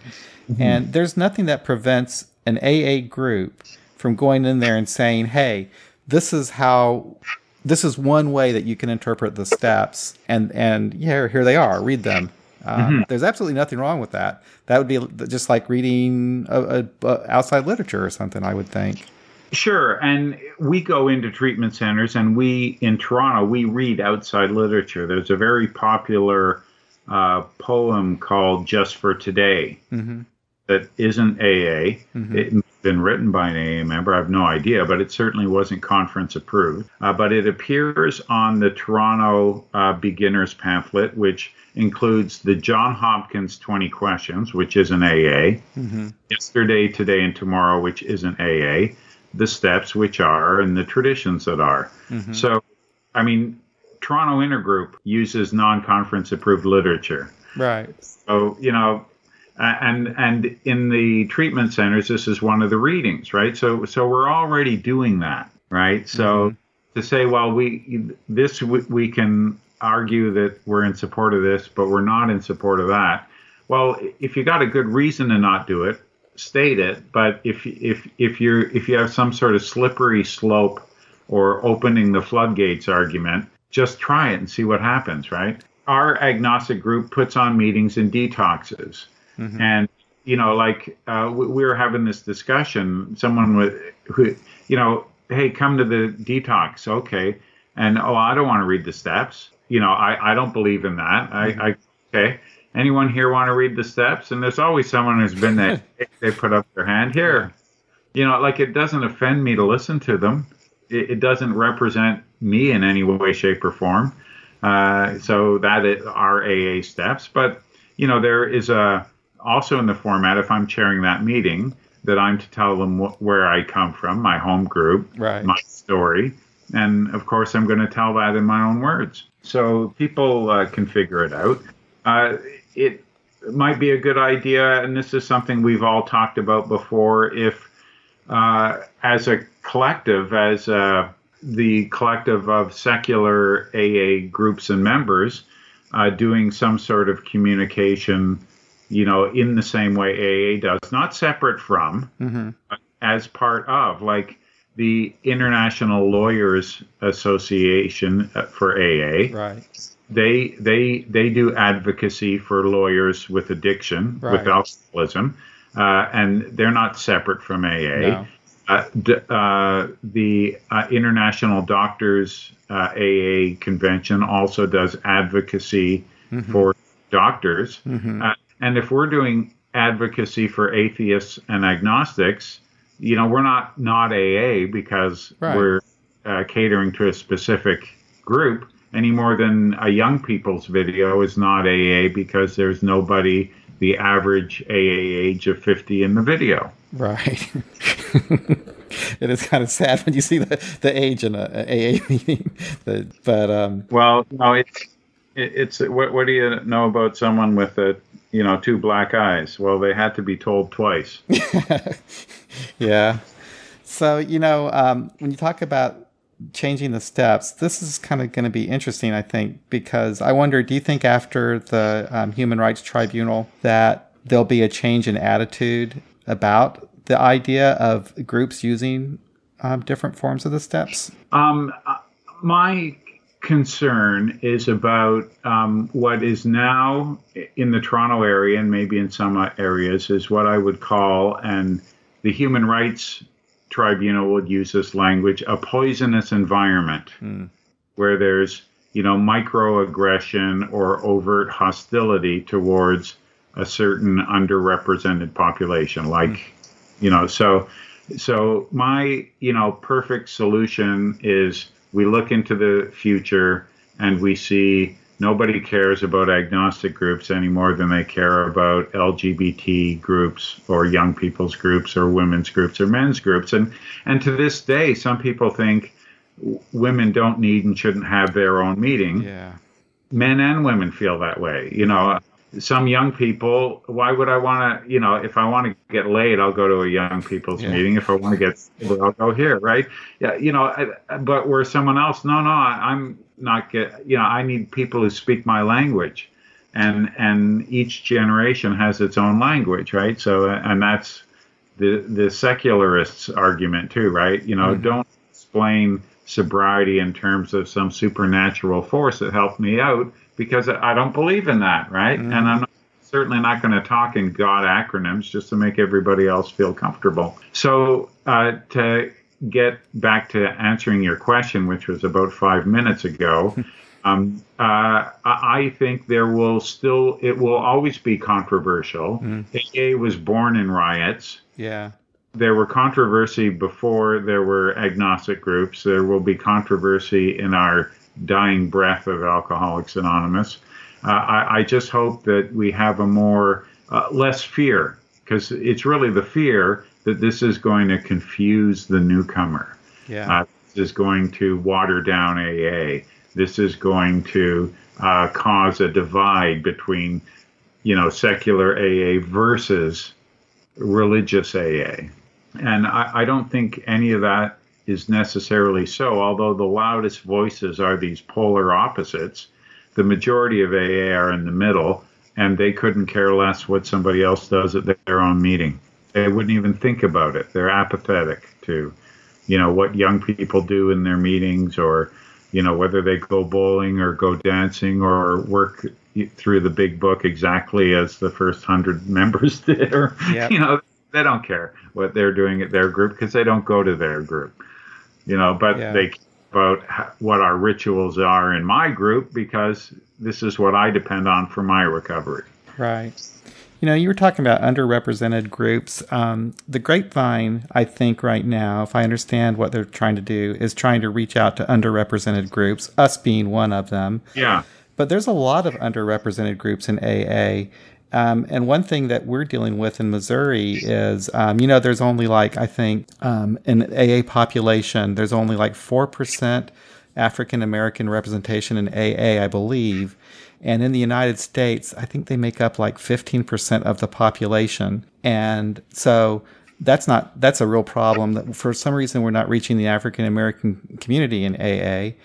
Mm-hmm. And there's nothing that prevents an A A group from going in there and saying, hey, this is how, this is one way that you can interpret the steps. And, and here, here they are, read them. Uh, mm-hmm. There's absolutely nothing wrong with that. That would be just like reading a, a, a outside literature or something, I would think. Sure. And we go into treatment centers and we, in Toronto, we read outside literature. There's a very popular uh, poem called Just for Today mm-hmm. that isn't A A. Mm-hmm. It's been written by an A A member. I have no idea, but it certainly wasn't conference approved. Uh, but it appears on the Toronto uh, Beginner's Pamphlet, which includes the John Hopkins twenty Questions, which is an A A, mm-hmm. Yesterday, Today, and Tomorrow, which isn't A A. The steps which are, and the traditions that are. Mm-hmm. So, I mean, Toronto Intergroup uses non-conference approved literature. Right. So, you know, and and in the treatment centers, this is one of the readings, right? So so we're already doing that, right? So mm-hmm. to say, well, we this we, we can argue that we're in support of this, but we're not in support of that. Well, if you got a good reason to not do it, state it, but if if if you're if you have some sort of slippery slope or opening the floodgates argument, just try it and see what happens, right? Our agnostic group puts on meetings and detoxes, mm-hmm. and you know, like uh, we, we were having this discussion. Someone with who, you know, hey, come to the detox, okay? And oh, I don't want to read the steps. you know, I, I don't believe in that. I, I okay. Anyone here want to read the steps? And there's always someone who's been there. They put up their hand here. You know, like, it doesn't offend me to listen to them. It, it doesn't represent me in any way, shape, or form. Uh, so that is our A A steps. But, you know, there is a also in the format, if I'm chairing that meeting, that I'm to tell them wh- where I come from, my home group, right. my story. And, of course, I'm going to tell that in my own words. So people uh, can figure it out. Uh, it might be a good idea, and this is something we've all talked about before, if uh, as a collective, as a, the collective of secular A A groups and members, uh, doing some sort of communication, you know, in the same way A A does, not separate from, mm-hmm. but as part of, like the International Lawyers Association for A A. Right. They they they do advocacy for lawyers with addiction, right. with alcoholism, uh, and they're not separate from A A. No. Uh, d- uh, the uh, International Doctors uh, A A Convention also does advocacy mm-hmm. for doctors. Mm-hmm. Uh, and if we're doing advocacy for atheists and agnostics, you know, we're not not A A because right. we're uh, catering to a specific group. Any more than a young people's video is not A A because there's nobody the average A A age of fifty in the video. Right. It is kind of sad when you see the, the age in an A A meeting. But um, well, no, it's it, it's what what do you know about someone with a you know two black eyes? Well, they had to be told twice. Yeah. So you know um, when you talk about changing the steps, this is kind of going to be interesting, I think, because I wonder, do you think after the um, Human Rights Tribunal that there'll be a change in attitude about the idea of groups using um, different forms of the steps? Um, my concern is about um, what is now in the Toronto area and maybe in some areas is what I would call, and the Human Rights Tribunal would use this language, a poisonous environment mm. where there's, you know, microaggression or overt hostility towards a certain underrepresented population. Like, mm. you know, so, so my, you know, perfect solution is we look into the future and we see nobody cares about agnostic groups any more than they care about L G B T groups or young people's groups or women's groups or men's groups. And and to this day, some people think women don't need and shouldn't have their own meeting. Yeah. Men and women feel that way. You know, some young people, why would I want to, you know, if I want to get laid, I'll go to a young people's yeah. meeting. If I want to get sober, I'll go here, right? Yeah, you know, I, but where someone else, no, no, I, I'm, not get you know I need people who speak my language, and and each generation has its own language, right? So and that's the the secularists' argument too, right? You know, mm-hmm. don't explain sobriety in terms of some supernatural force that helped me out because I don't believe in that, right? Mm-hmm. And I'm not, certainly not going to talk in God acronyms just to make everybody else feel comfortable. So uh, to get back to answering your question, which was about five minutes ago. Um, uh, I think there will still, it will always be controversial. Mm. A A was born in riots. Yeah. There were controversy before there were agnostic groups. There will be controversy in our dying breath of Alcoholics Anonymous. Uh, I, I just hope that we have a more, uh, less fear, because it's really the fear that this is going to confuse the newcomer. Yeah. Uh, this is going to water down A A. This is going to uh, cause a divide between, you know, secular A A versus religious A A. And I, I don't think any of that is necessarily so. Although the loudest voices are these polar opposites, the majority of A A are in the middle, and they couldn't care less what somebody else does at their own meeting. They wouldn't even think about it. They're apathetic to, you know, what young people do in their meetings or, you know, whether they go bowling or go dancing or work through the big book exactly as the first hundred members did. Or, yep. You know, they don't care what they're doing at their group because they don't go to their group, you know, but yeah. they about what our rituals are in my group, because this is what I depend on for my recovery. Right. You know, you were talking about underrepresented groups. Um, the Grapevine, I think right now, if I understand what they're trying to do, is trying to reach out to underrepresented groups, us being one of them. Yeah. But there's a lot of underrepresented groups in A A. Um, and one thing that we're dealing with in Missouri is, um, you know, there's only like, I think, um, in A A population, there's only like four percent African-American representation in A A, I believe. And in the United States, I think they make up like fifteen percent of the population. And so that's not, that's a real problem. That for some reason, we're not reaching the African-American community in A A.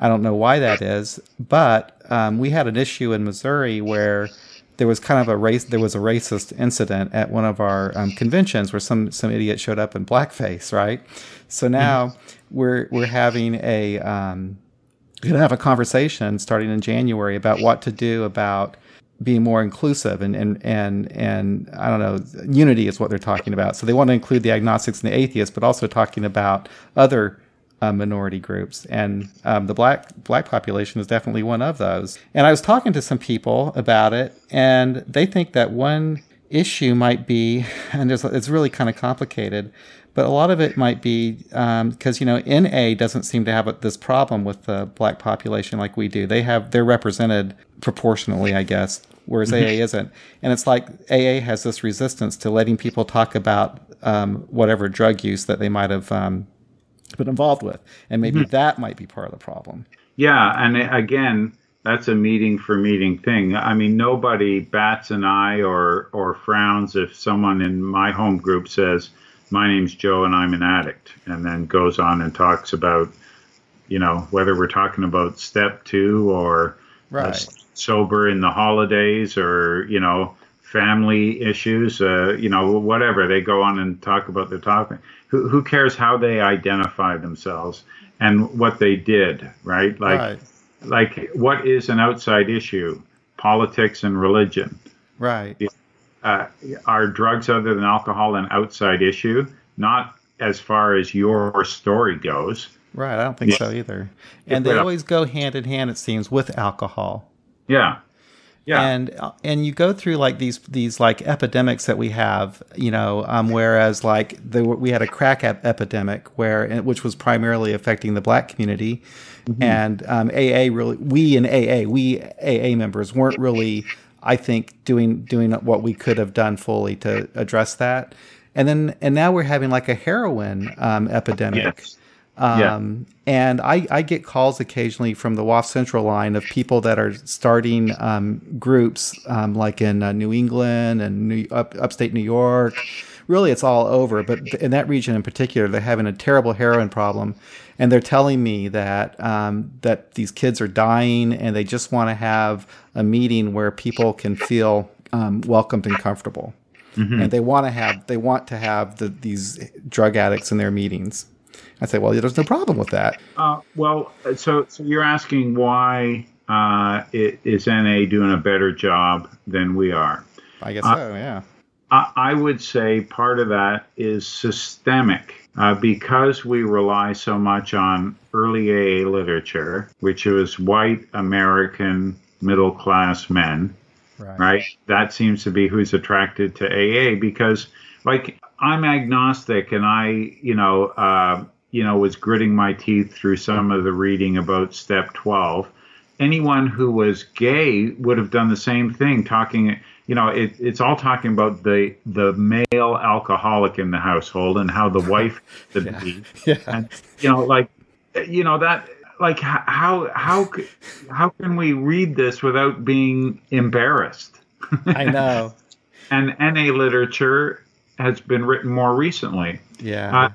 I don't know why that is. But um, we had an issue in Missouri where there was kind of a race, there was a racist incident at one of our um, conventions where some, some idiot showed up in blackface, right? So now we're, we're having a... Um, We're going to have a conversation starting in January about what to do about being more inclusive and, and, and, and I don't know, unity is what they're talking about. So they want to include the agnostics and the atheists, but also talking about other uh, minority groups. And um, the black black population is definitely one of those. And I was talking to some people about it, and they think that one issue might be, and there's, it's really kind of complicated, but a lot of it might be because, um, you know, N A doesn't seem to have this problem with the black population like we do. They have, they're represented proportionally, I guess, whereas A A isn't. And it's like A A has this resistance to letting people talk about um, whatever drug use that they might have um, been involved with. And maybe mm-hmm. that might be part of the problem. Yeah. And again, that's a meeting for meeting thing. I mean, nobody bats an eye or or frowns if someone in my home group says, "My name's Joe and I'm an addict," and then goes on and talks about, you know, whether we're talking about step two or right. uh, sober in the holidays or, you know, family issues, uh, you know, whatever. They go on and talk about the topic. Who, who cares how they identify themselves and what they did, right? Like, right. like what is an outside issue? Politics and religion. Right. Yeah. Uh, are drugs other than alcohol an outside issue? Not as far as your story goes. Right, I don't think yeah. so either. And they always go hand in hand, it seems, with alcohol. Yeah, yeah. And and you go through like these these like epidemics that we have, you know. Um, whereas like the, we had a crack ep- epidemic where which was primarily affecting the black community, mm-hmm. and um, A A really we in AA we AA members weren't really. I think doing doing what we could have done fully to address that, and then and now we're having like a heroin um, epidemic. Yes. Um, yeah. And I, I get calls occasionally from the W A F Central line of people that are starting um, groups um, like in uh, New England and New, up, upstate New York. Really, it's all over, but in that region in particular, they're having a terrible heroin problem, and they're telling me that um, that these kids are dying, and they just want to have a meeting where people can feel um, welcomed and comfortable, mm-hmm. and they want to have they want to have the, these drug addicts in their meetings. I say, well, there's no problem with that. Uh, well, so, so you're asking why uh, is N A doing a better job than we are? I guess uh, so. Yeah. I would say part of that is systemic. Uh, because we rely so much on early A A literature, which was white American middle-class men, right. right? That seems to be who's attracted to A A because, like, I'm agnostic and I, you know, uh, you know, was gritting my teeth through some of the reading about step twelve. Anyone who was gay would have done the same thing, talking... You know, it, it's all talking about the the male alcoholic in the household and how the wife should yeah, be, yeah. and you know, like, you know that, like, how how how can we read this without being embarrassed? I know. And N A literature has been written more recently. Yeah. Uh,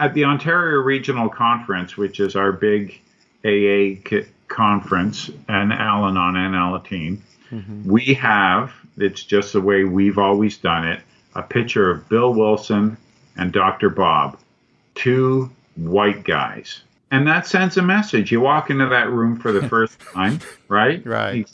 at the Ontario Regional Conference, which is our big A A c- conference, and Al-Anon and Alateen, mm-hmm. we have. It's just the way we've always done it. A picture of Bill Wilson and Doctor Bob, two white guys. And that sends a message. You walk into that room for the first time, right? Right.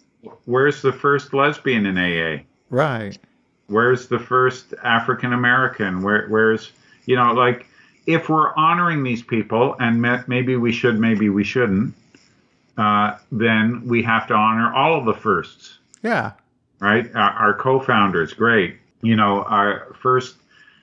Where's the first lesbian in A A? Right. Where's the first African American? Where, where's, you know, like, if we're honoring these people, and maybe we should, maybe we shouldn't, uh, then we have to honor all of the firsts. Yeah. Right? Our, our co-founders, great. You know, our first,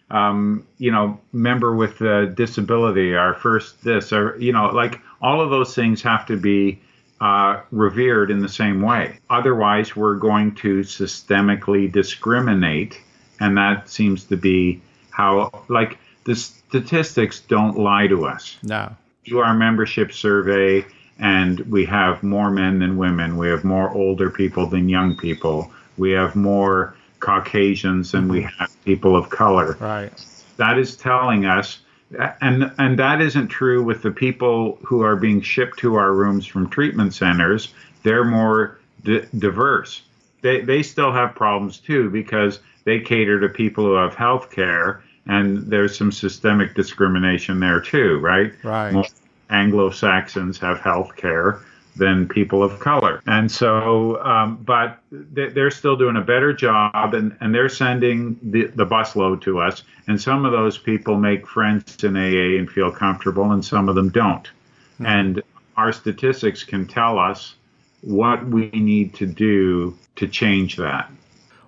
um, you know, member with a disability, our first this, or, you know, like all of those things have to be uh, revered in the same way. Otherwise, we're going to systemically discriminate. And that seems to be how, like, the statistics don't lie to us. No. Do our membership survey, and we have more men than women. We have more older people than young people. We have more Caucasians than we have people of color. Right. That is telling us, and and that isn't true with the people who are being shipped to our rooms from treatment centers. They're more d- diverse. They they still have problems too, because they cater to people who have health care. And there's some systemic discrimination there too, right? Right. More Anglo-Saxons have health care than people of color. And so, um, but they're still doing a better job, and, and they're sending the, the busload to us. And some of those people make friends in A A and feel comfortable, and some of them don't. Mm-hmm. And our statistics can tell us what we need to do to change that.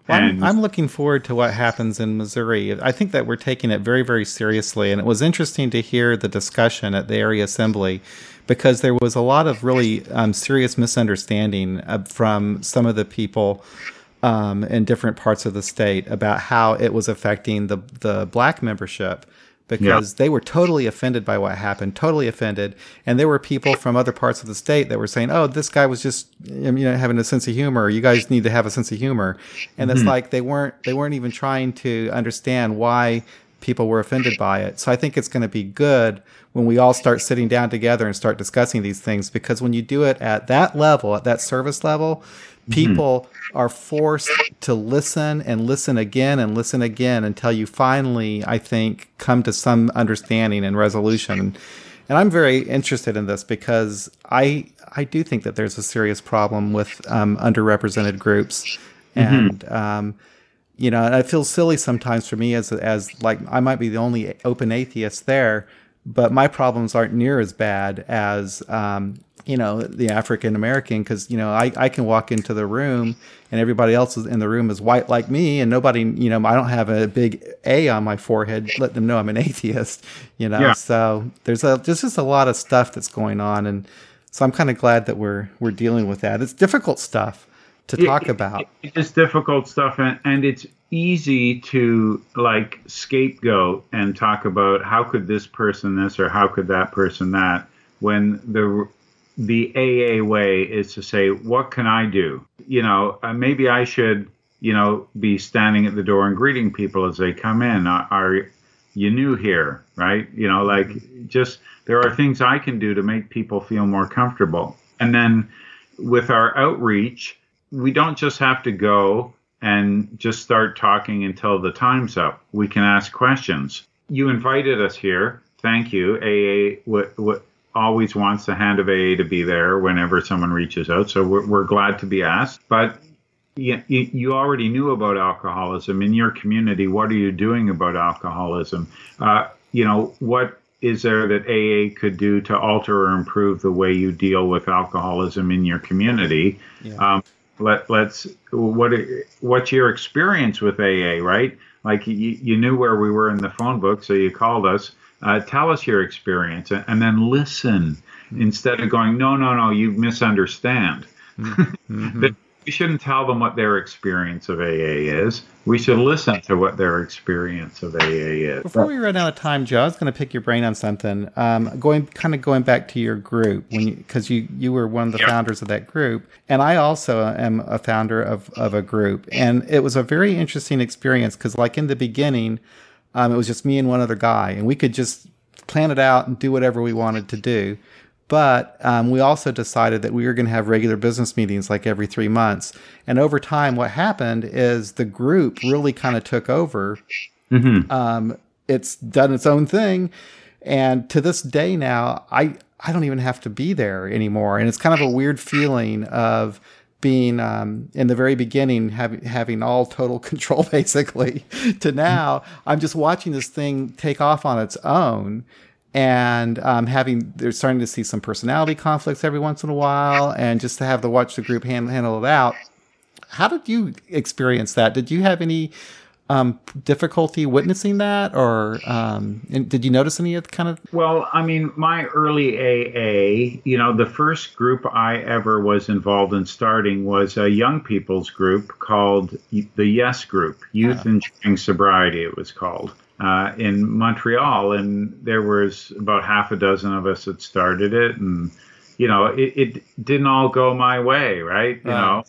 Well, I'm, I'm looking forward to what happens in Missouri. I think that we're taking it very, very seriously. And it was interesting to hear the discussion at the area assembly, because there was a lot of really um, serious misunderstanding uh, from some of the people um, in different parts of the state about how it was affecting the, the black membership, because yeah. they were totally offended by what happened, totally offended. And there were people from other parts of the state that were saying, oh, this guy was just, you know, having a sense of humor. You guys need to have a sense of humor. And mm-hmm. it's like they weren't they weren't even trying to understand why people were offended by it. So I think it's going to be good when we all start sitting down together and start discussing these things, because when you do it at that level, at that service level, people mm-hmm. are forced to listen and listen again and listen again until you finally, I think, come to some understanding and resolution. And I'm very interested in this, because I I do think that there's a serious problem with um, underrepresented groups. And, mm-hmm. um, you know, and it feels silly sometimes for me as, as like I might be the only open atheist there, but my problems aren't near as bad as... Um, you know, the African-American, because, you know, I, I can walk into the room and everybody else in the room is white like me, and nobody, you know, I don't have a big A on my forehead, let them know I'm an atheist, you know, yeah. so there's a there's just a lot of stuff that's going on. And so I'm kind of glad that we're we're dealing with that. It's difficult stuff to it, talk about. It, it's difficult stuff, and, and it's easy to, like, scapegoat and talk about how could this person this or how could that person that, when the... The A A way is to say, what can I do? You know, uh, maybe I should, you know, be standing at the door and greeting people as they come in. Are, are you new here, right? You know, like just there are things I can do to make people feel more comfortable. And then with our outreach, we don't just have to go and just start talking until the time's up. We can ask questions. You invited us here. Thank you. A A, what, what, always wants the hand of A A to be there whenever someone reaches out. So we're, we're glad to be asked. But you, you already knew about alcoholism in your community. What are you doing about alcoholism? Uh, you know, what is there that A A could do to alter or improve the way you deal with alcoholism in your community? Yeah. Um, let, let's, what, what's your experience with A A, right? Like you, you knew where we were in the phone book, so you called us. Uh, tell us your experience, and, and then listen instead of going, no, no, no, you misunderstand. Mm-hmm. We shouldn't tell them what their experience of A A is. We should listen to what their experience of A A is. Before we run out of time, Joe, I was going to pick your brain on something. Um, going, kind of going back to your group, because you, you, you were one of the yep. founders of that group, and I also am a founder of, of a group. And it was a very interesting experience, because like in the beginning, Um, it was just me and one other guy, and we could just plan it out and do whatever we wanted to do. But um, we also decided that we were going to have regular business meetings like every three months. And over time, what happened is the group really kind of took over. Mm-hmm. Um, it's done its own thing. And to this day now, I, I don't even have to be there anymore. And it's kind of a weird feeling of being um, in the very beginning, having having all total control basically, to now I'm just watching this thing take off on its own, and um, having they're starting to see some personality conflicts every once in a while, and just to have to watch the group hand, handle it out. How did you experience that? Did you have any um, difficulty witnessing that, or um, did you notice any of the kind of? Well, I mean, my early A A, you know, the first group I ever was involved in starting was a young people's group called the Yes Group, Youth oh. Enjoying Sobriety, it was called, uh, in Montreal, and there was about half a dozen of us that started it, and you know, it, it didn't all go my way, right? You uh-huh. know.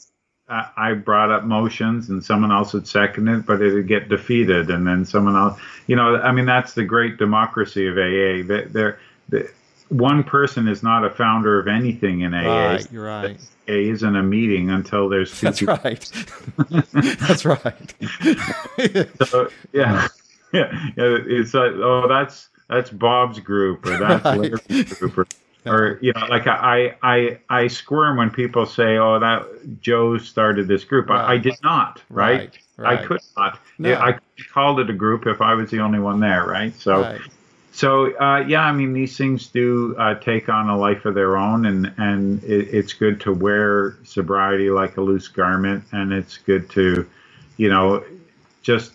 I brought up motions and someone else would second it, but it would get defeated. And then someone else, you know, I mean, that's the great democracy of A A. They're, they're, one person is not a founder of anything in A A. Right, you're right. A A isn't a meeting until there's two that's people. Right. That's right. So, yeah. yeah. It's like, oh, that's that's Bob's group, or that's right. Larry's group. Or, Or, you know, like I, I I squirm when people say, oh, that Joe started this group. Right. I, I did not, right? Right, right. I could not. No. Yeah, I called it a group if I was the only one there, right? So, right. so uh, yeah, I mean, these things do uh, take on a life of their own, and, and it, it's good to wear sobriety like a loose garment, and it's good to, you know, just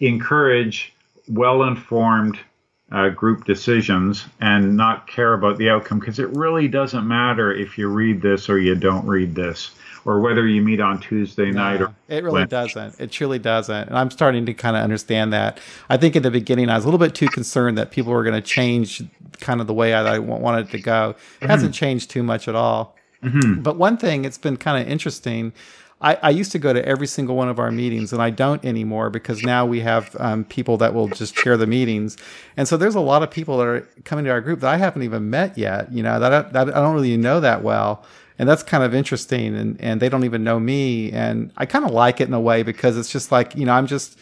encourage well-informed Uh, group decisions and not care about the outcome, because it really doesn't matter if you read this or you don't read this, or whether you meet on Tuesday night. No, or it really Wednesday. doesn't. It truly doesn't. And I'm starting to kind of understand that. I think in the beginning, I was a little bit too concerned that people were going to change kind of the way I, I wanted it to go. It hasn't changed too much at all. Mm-hmm. But one thing, it's been kind of interesting. I, I used to go to every single one of our meetings, and I don't anymore, because now we have um, people that will just chair the meetings. And so there's a lot of people that are coming to our group that I haven't even met yet, you know, that I, that I don't really know that well. And that's kind of interesting. And, and they don't even know me. And I kind of like it in a way, because it's just like, you know, I'm just,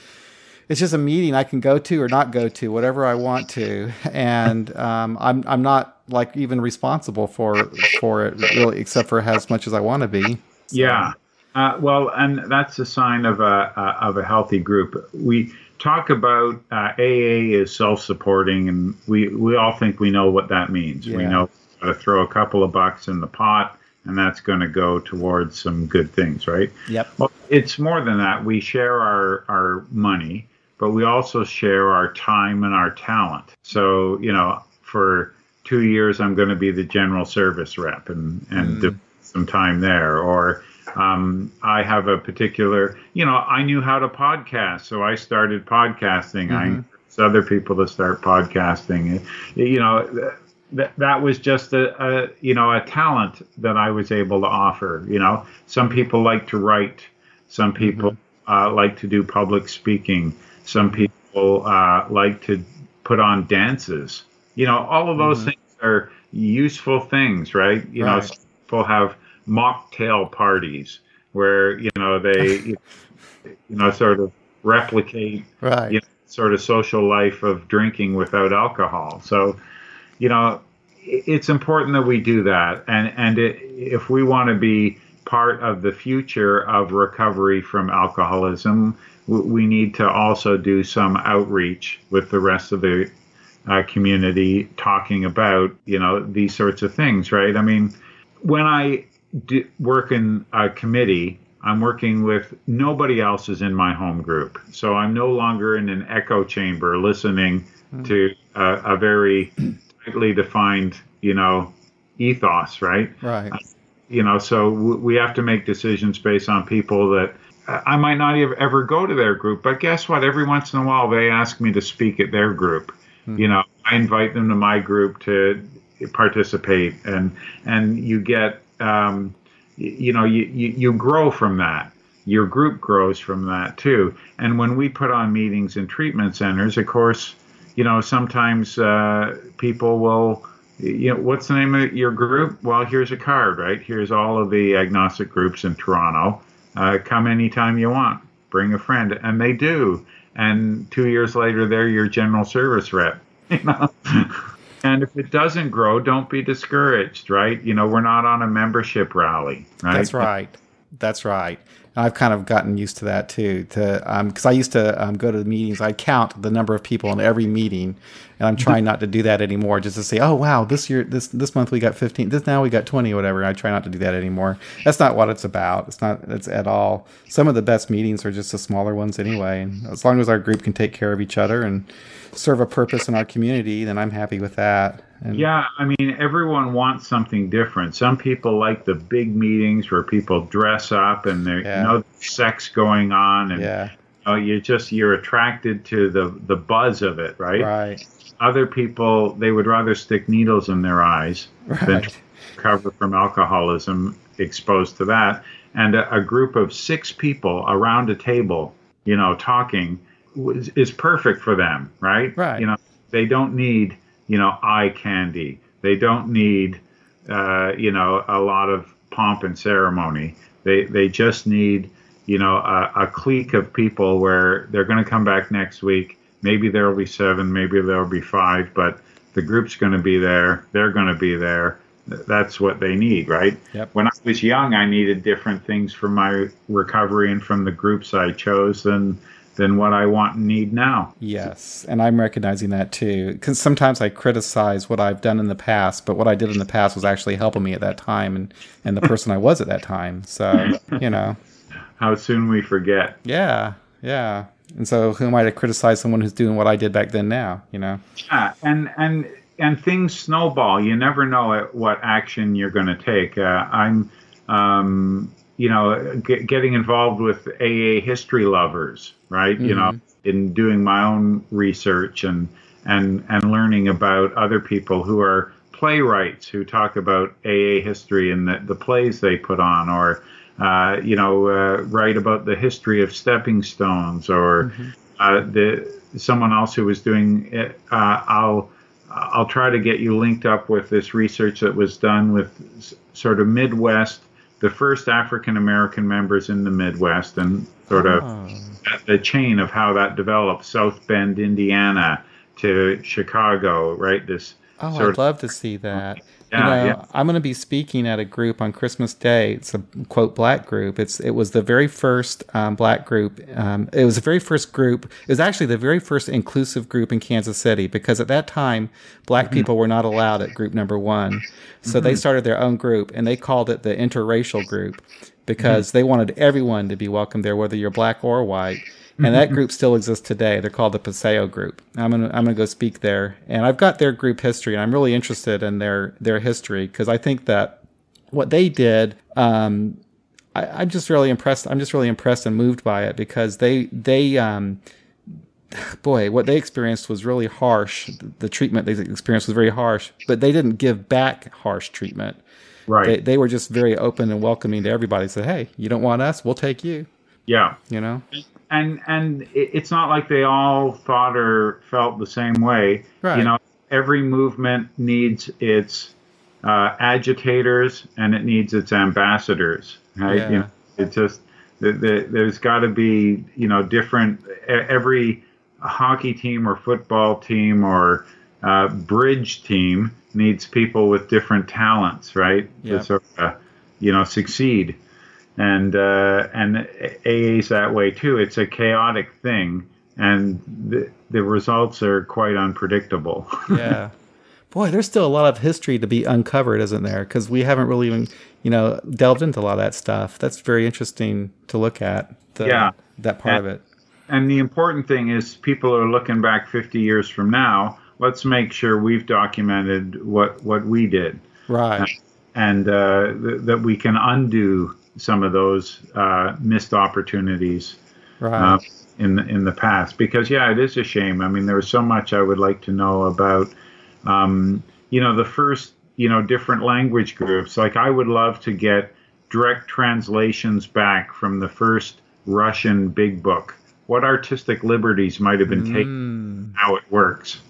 it's just a meeting I can go to or not go to, whatever I want to. And um, I'm, I'm not like even responsible for, for it really, except for as much as I want to be. So. Yeah. Uh, well, and that's a sign of a uh, of a healthy group. We talk about uh, A A is self-supporting, and we, we all think we know what that means. Yeah. We know how to throw a couple of bucks in the pot, and that's going to go towards some good things, right? Yep. Well, it's more than that. We share our, our money, but we also share our time and our talent. So, you know, for two years, I'm going to be the general service rep and, and mm. devote some time there, or... Um, I have a particular, you know, I knew how to podcast, so I started podcasting. Mm-hmm. I encouraged other people to start podcasting. You know, th- that was just a, a, you know, a talent that I was able to offer. You know, some people like to write. Some people mm-hmm. uh, like to do public speaking. Some people uh, like to put on dances. You know, all of those mm-hmm. things are useful things, right? You right. know, some people have mocktail parties where, you know, they, you know, sort of replicate right. you know, sort of social life of drinking without alcohol. So, you know, it's important that we do that. And, and it, if we want to be part of the future of recovery from alcoholism, we need to also do some outreach with the rest of the uh, community, talking about, you know, these sorts of things, right? I mean, when I Do work in a committee, I'm working with nobody else is in my home group. So I'm no longer in an echo chamber listening mm. to a, a very tightly defined, you know, ethos, right? Right. Uh, you know, so w- we have to make decisions based on people that uh, I might not ev- ever go to their group, but guess what? Every once in a while, they ask me to speak at their group. Mm. You know, I invite them to my group to participate, and and you get Um, you know, you, you, you grow from that. Your group grows from that too. And when we put on meetings in treatment centers, of course, you know, sometimes uh, people will, you know, what's the name of your group? Well, here's a card, right? Here's all of the agnostic groups in Toronto. Uh, come anytime you want. Bring a friend. And they do. And two years later, they're your general service rep. You know? And if it doesn't grow, don't be discouraged, right? You know, we're not on a membership rally, right? That's right. That's right. I've kind of gotten used to that too. To um, because I used to um, go to the meetings. I count the number of people in every meeting, and I'm trying not to do that anymore. Just to say, oh wow, this year, this this month we got fifteen. This now we got twenty, or whatever. I try not to do that anymore. That's not what it's about. It's not. It's at all. Some of the best meetings are just the smaller ones anyway. And as long as our group can take care of each other and serve a purpose in our community, then I'm happy with that. And yeah, I mean, everyone wants something different. Some people like the big meetings where people dress up and there's yeah. you know, sex going on, and yeah. you know, you're just you're attracted to the the buzz of it, right? Right. Other people, they would rather stick needles in their eyes right. than recover from alcoholism exposed to that. And a, a group of six people around a table, you know, talking was, is perfect for them, right? Right. You know, they don't need. You know, eye candy. They don't need, uh, you know, a lot of pomp and ceremony. They they just need, you know, a, a clique of people where they're going to come back next week. Maybe there will be seven, maybe there will be five, but the group's going to be there. They're going to be there. That's what they need, right? Yep. When I was young, I needed different things from my recovery and from the groups I chose, and than what I want and need now. Yes, and I'm recognizing that too. Because sometimes I criticize what I've done in the past, but what I did in the past was actually helping me at that time and, and the person I was at that time. So, you know. How soon we forget. Yeah, yeah. And so who am I to criticize someone who's doing what I did back then now, you know? Yeah, and, and, and things snowball. You never know what action you're going to take. Uh, I'm... Um, you know, get, getting involved with A A history lovers, right? Mm-hmm. You know, in doing my own research and, and, and learning about other people who are playwrights who talk about A A history and the, the plays they put on, or, uh, you know, uh, write about the history of stepping stones, or mm-hmm. uh, the someone else who was doing it. Uh, I'll, I'll try to get you linked up with this research that was done with sort of Midwest, the first African-American members in the Midwest, and sort of oh. the chain of how that developed, South Bend, Indiana, to Chicago, right? This. Oh, I'd of, love to see that. Yeah, you know, yeah. I'm going to be speaking at a group on Christmas Day. It's a, quote, black group. It's It was the very first um, black group. Um, it was the very first group. It was actually the very first inclusive group in Kansas City, because at that time, black mm-hmm. people were not allowed at group number one. So mm-hmm. they started their own group, and they called it the interracial group, because mm-hmm. they wanted everyone to be welcome there, whether you're black or white. And that group still exists today. They're called the Paseo Group. I'm gonna I'm gonna go speak there, and I've got their group history, and I'm really interested in their their history, because I think that what they did, um, I, I'm just really impressed. I'm just really impressed and moved by it, because they they um, boy, what they experienced was really harsh. The treatment they experienced was very harsh, but they didn't give back harsh treatment. Right. They, they were just very open and welcoming to everybody. They said, "Hey, you don't want us? We'll take you." Yeah. You know. And and it's not like they all thought or felt the same way. Right. You know, every movement needs its uh, agitators, and it needs its ambassadors. Right? Yeah. You know, it just the, the, there's got to be, you know, different. Every hockey team or football team or uh, bridge team needs people with different talents, right? Yeah. To sort of, you know, succeed. And uh, and A A is that way too. It's a chaotic thing, and the the results are quite unpredictable. Yeah, boy, there's still a lot of history to be uncovered, isn't there? Because we haven't really even, you know, delved into a lot of that stuff. That's very interesting to look at. The, yeah, that part and, of it. And the important thing is, people are looking back fifty years from now. Let's make sure we've documented what what we did, right? And, and uh, th- that we can undo some of those uh, missed opportunities right. uh, in, the, in the past. Because, yeah, it is a shame. I mean, there was so much I would like to know about, um, you know, the first, you know, different language groups. Like, I would love to get direct translations back from the first Russian big book. What artistic liberties might have been mm. taken, how it works.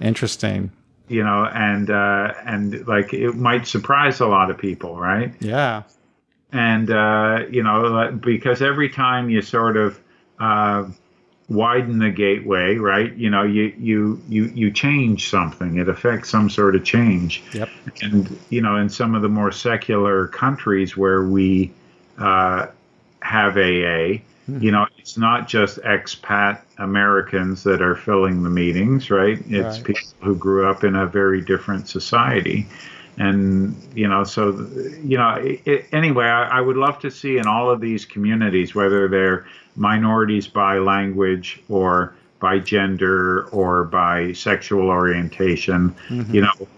Interesting. You know, and uh, and, like, it might surprise a lot of people, right? Yeah. And, uh, you know, because every time you sort of uh, widen the gateway, right, you know, you, you, you, you change something. It affects some sort of change. Yep. And, you know, in some of the more secular countries where we uh, have A A. Mm-hmm. You know, it's not just expat Americans that are filling the meetings, right? It's right. people who grew up in a very different society. And, you know, so, you know, it, anyway, I, I would love to see in all of these communities, whether they're minorities by language or by gender or by sexual orientation, mm-hmm. you know,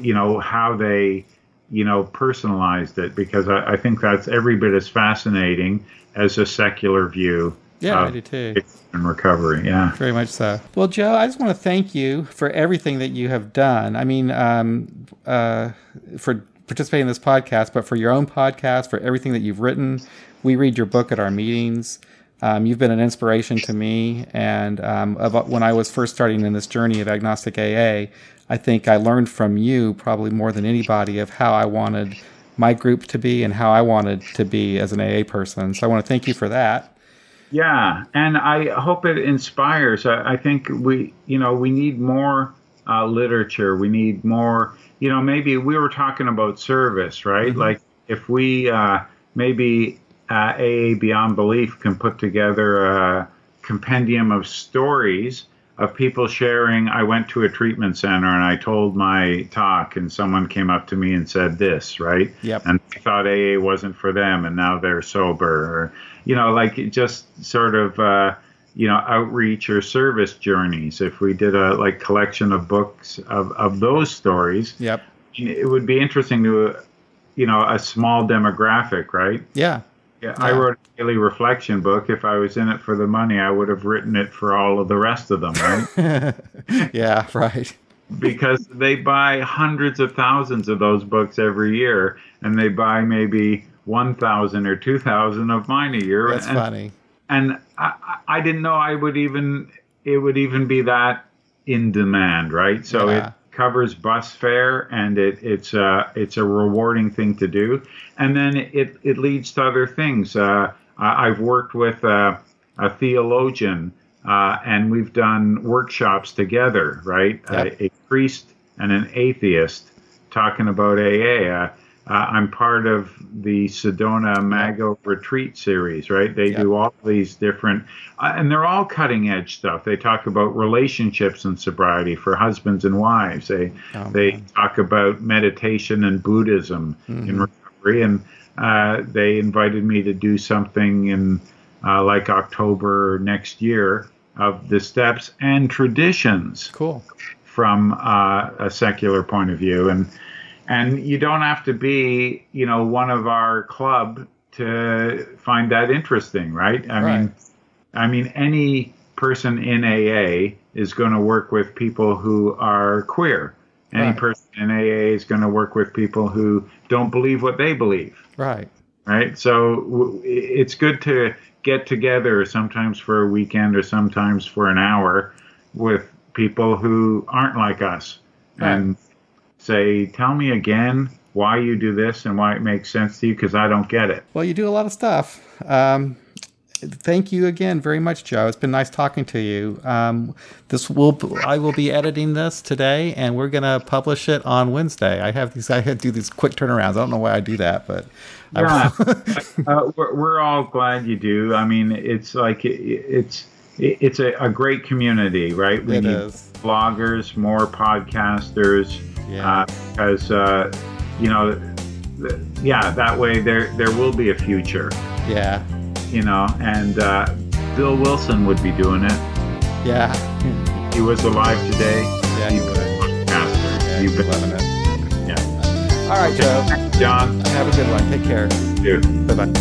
you know, how they, you know, personalized it, because I, I think that's every bit as fascinating as a secular view. Yeah, I do too. And recovery, yeah. Very much so. Well, Joe, I just want to thank you for everything that you have done. I mean, um, uh, for participating in this podcast, but for your own podcast, for everything that you've written. We read your book at our meetings. Um, you've been an inspiration to me. And um, about when I was first starting in this journey of agnostic A A, I think I learned from you probably more than anybody of how I wanted my group to be and how I wanted to be as an A A person. So I want to thank you for that. Yeah, and I hope it inspires. I, I think we, you know, we need more uh, literature. We need more, you know, maybe we were talking about service, right? Mm-hmm. Like if we uh, maybe uh, A A Beyond Belief can put together a compendium of stories of people sharing, I went to a treatment center and I told my talk and someone came up to me and said this, right? Yep. And they thought A A wasn't for them and now they're sober. Or, you know, like just sort of, uh, you know, outreach or service journeys. If we did a like collection of books of, of those stories, yep. it would be interesting to, you know, a small demographic, right? Yeah. Yeah, I wrote a daily reflection book. If I was in it for the money, I would have written it for all of the rest of them, right? Yeah, right. Because they buy hundreds of thousands of those books every year, and they buy maybe one thousand or two thousand of mine a year. That's and, funny. And I, I didn't know I would even it would even be that in demand, right? So yeah. it covers bus fare, and it, it's a it's a rewarding thing to do, and then it it leads to other things. Uh, I've worked with a, a theologian, uh, and we've done workshops together, right? Yep. A, a priest and an atheist talking about A A. Uh, uh, I'm part of the Sedona Mago Retreat series, right? They yep. do all these different, uh, and they're all cutting edge stuff. They talk about relationships and sobriety for husbands and wives. They oh, they man. talk about meditation and Buddhism mm-hmm. in recovery, and uh, they invited me to do something in uh, like October next year of the steps and traditions. Cool. From uh, a secular point of view, and. And you don't have to be, you know, one of our club to find that interesting, right? I right. mean, I mean, any person in A A is going to work with people who are queer. Any right. person in A A is going to work with people who don't believe what they believe. Right. Right. So w- it's good to get together sometimes for a weekend or sometimes for an hour with people who aren't like us. Right. And say, tell me again why you do this and why it makes sense to you, because I don't get it. Well, you do a lot of stuff. Um, thank you again very much, Joe. It's been nice talking to you. Um, this will I will be editing this today, and we're going to publish it on Wednesday. I have these. I had to do these quick turnarounds. I don't know why I do that, but yeah, uh, we're, we're all glad you do. I mean, it's like it, it's it's a, a great community, right? We it need is. bloggers, more podcasters. Yeah. Uh, because, uh, you know, th- yeah, that way there there will be a future. Yeah. You know, and uh, Bill Wilson would be doing it. Yeah. He was alive today. Yeah, he would. Yeah, You've been loving it. Yeah. All right, okay. Joe. John. Have a good one. Take care. You too. Bye-bye.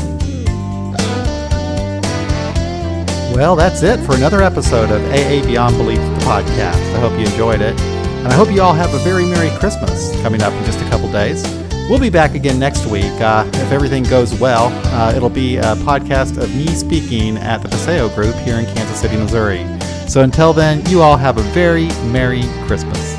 Well, that's it for another episode of A A Beyond Belief podcast. I hope you enjoyed it. And I hope you all have a very Merry Christmas coming up in just a couple days. We'll be back again next week. Uh, if everything goes well, uh, it'll be a podcast of me speaking at the Paseo Group here in Kansas City, Missouri. So until then, you all have a very Merry Christmas.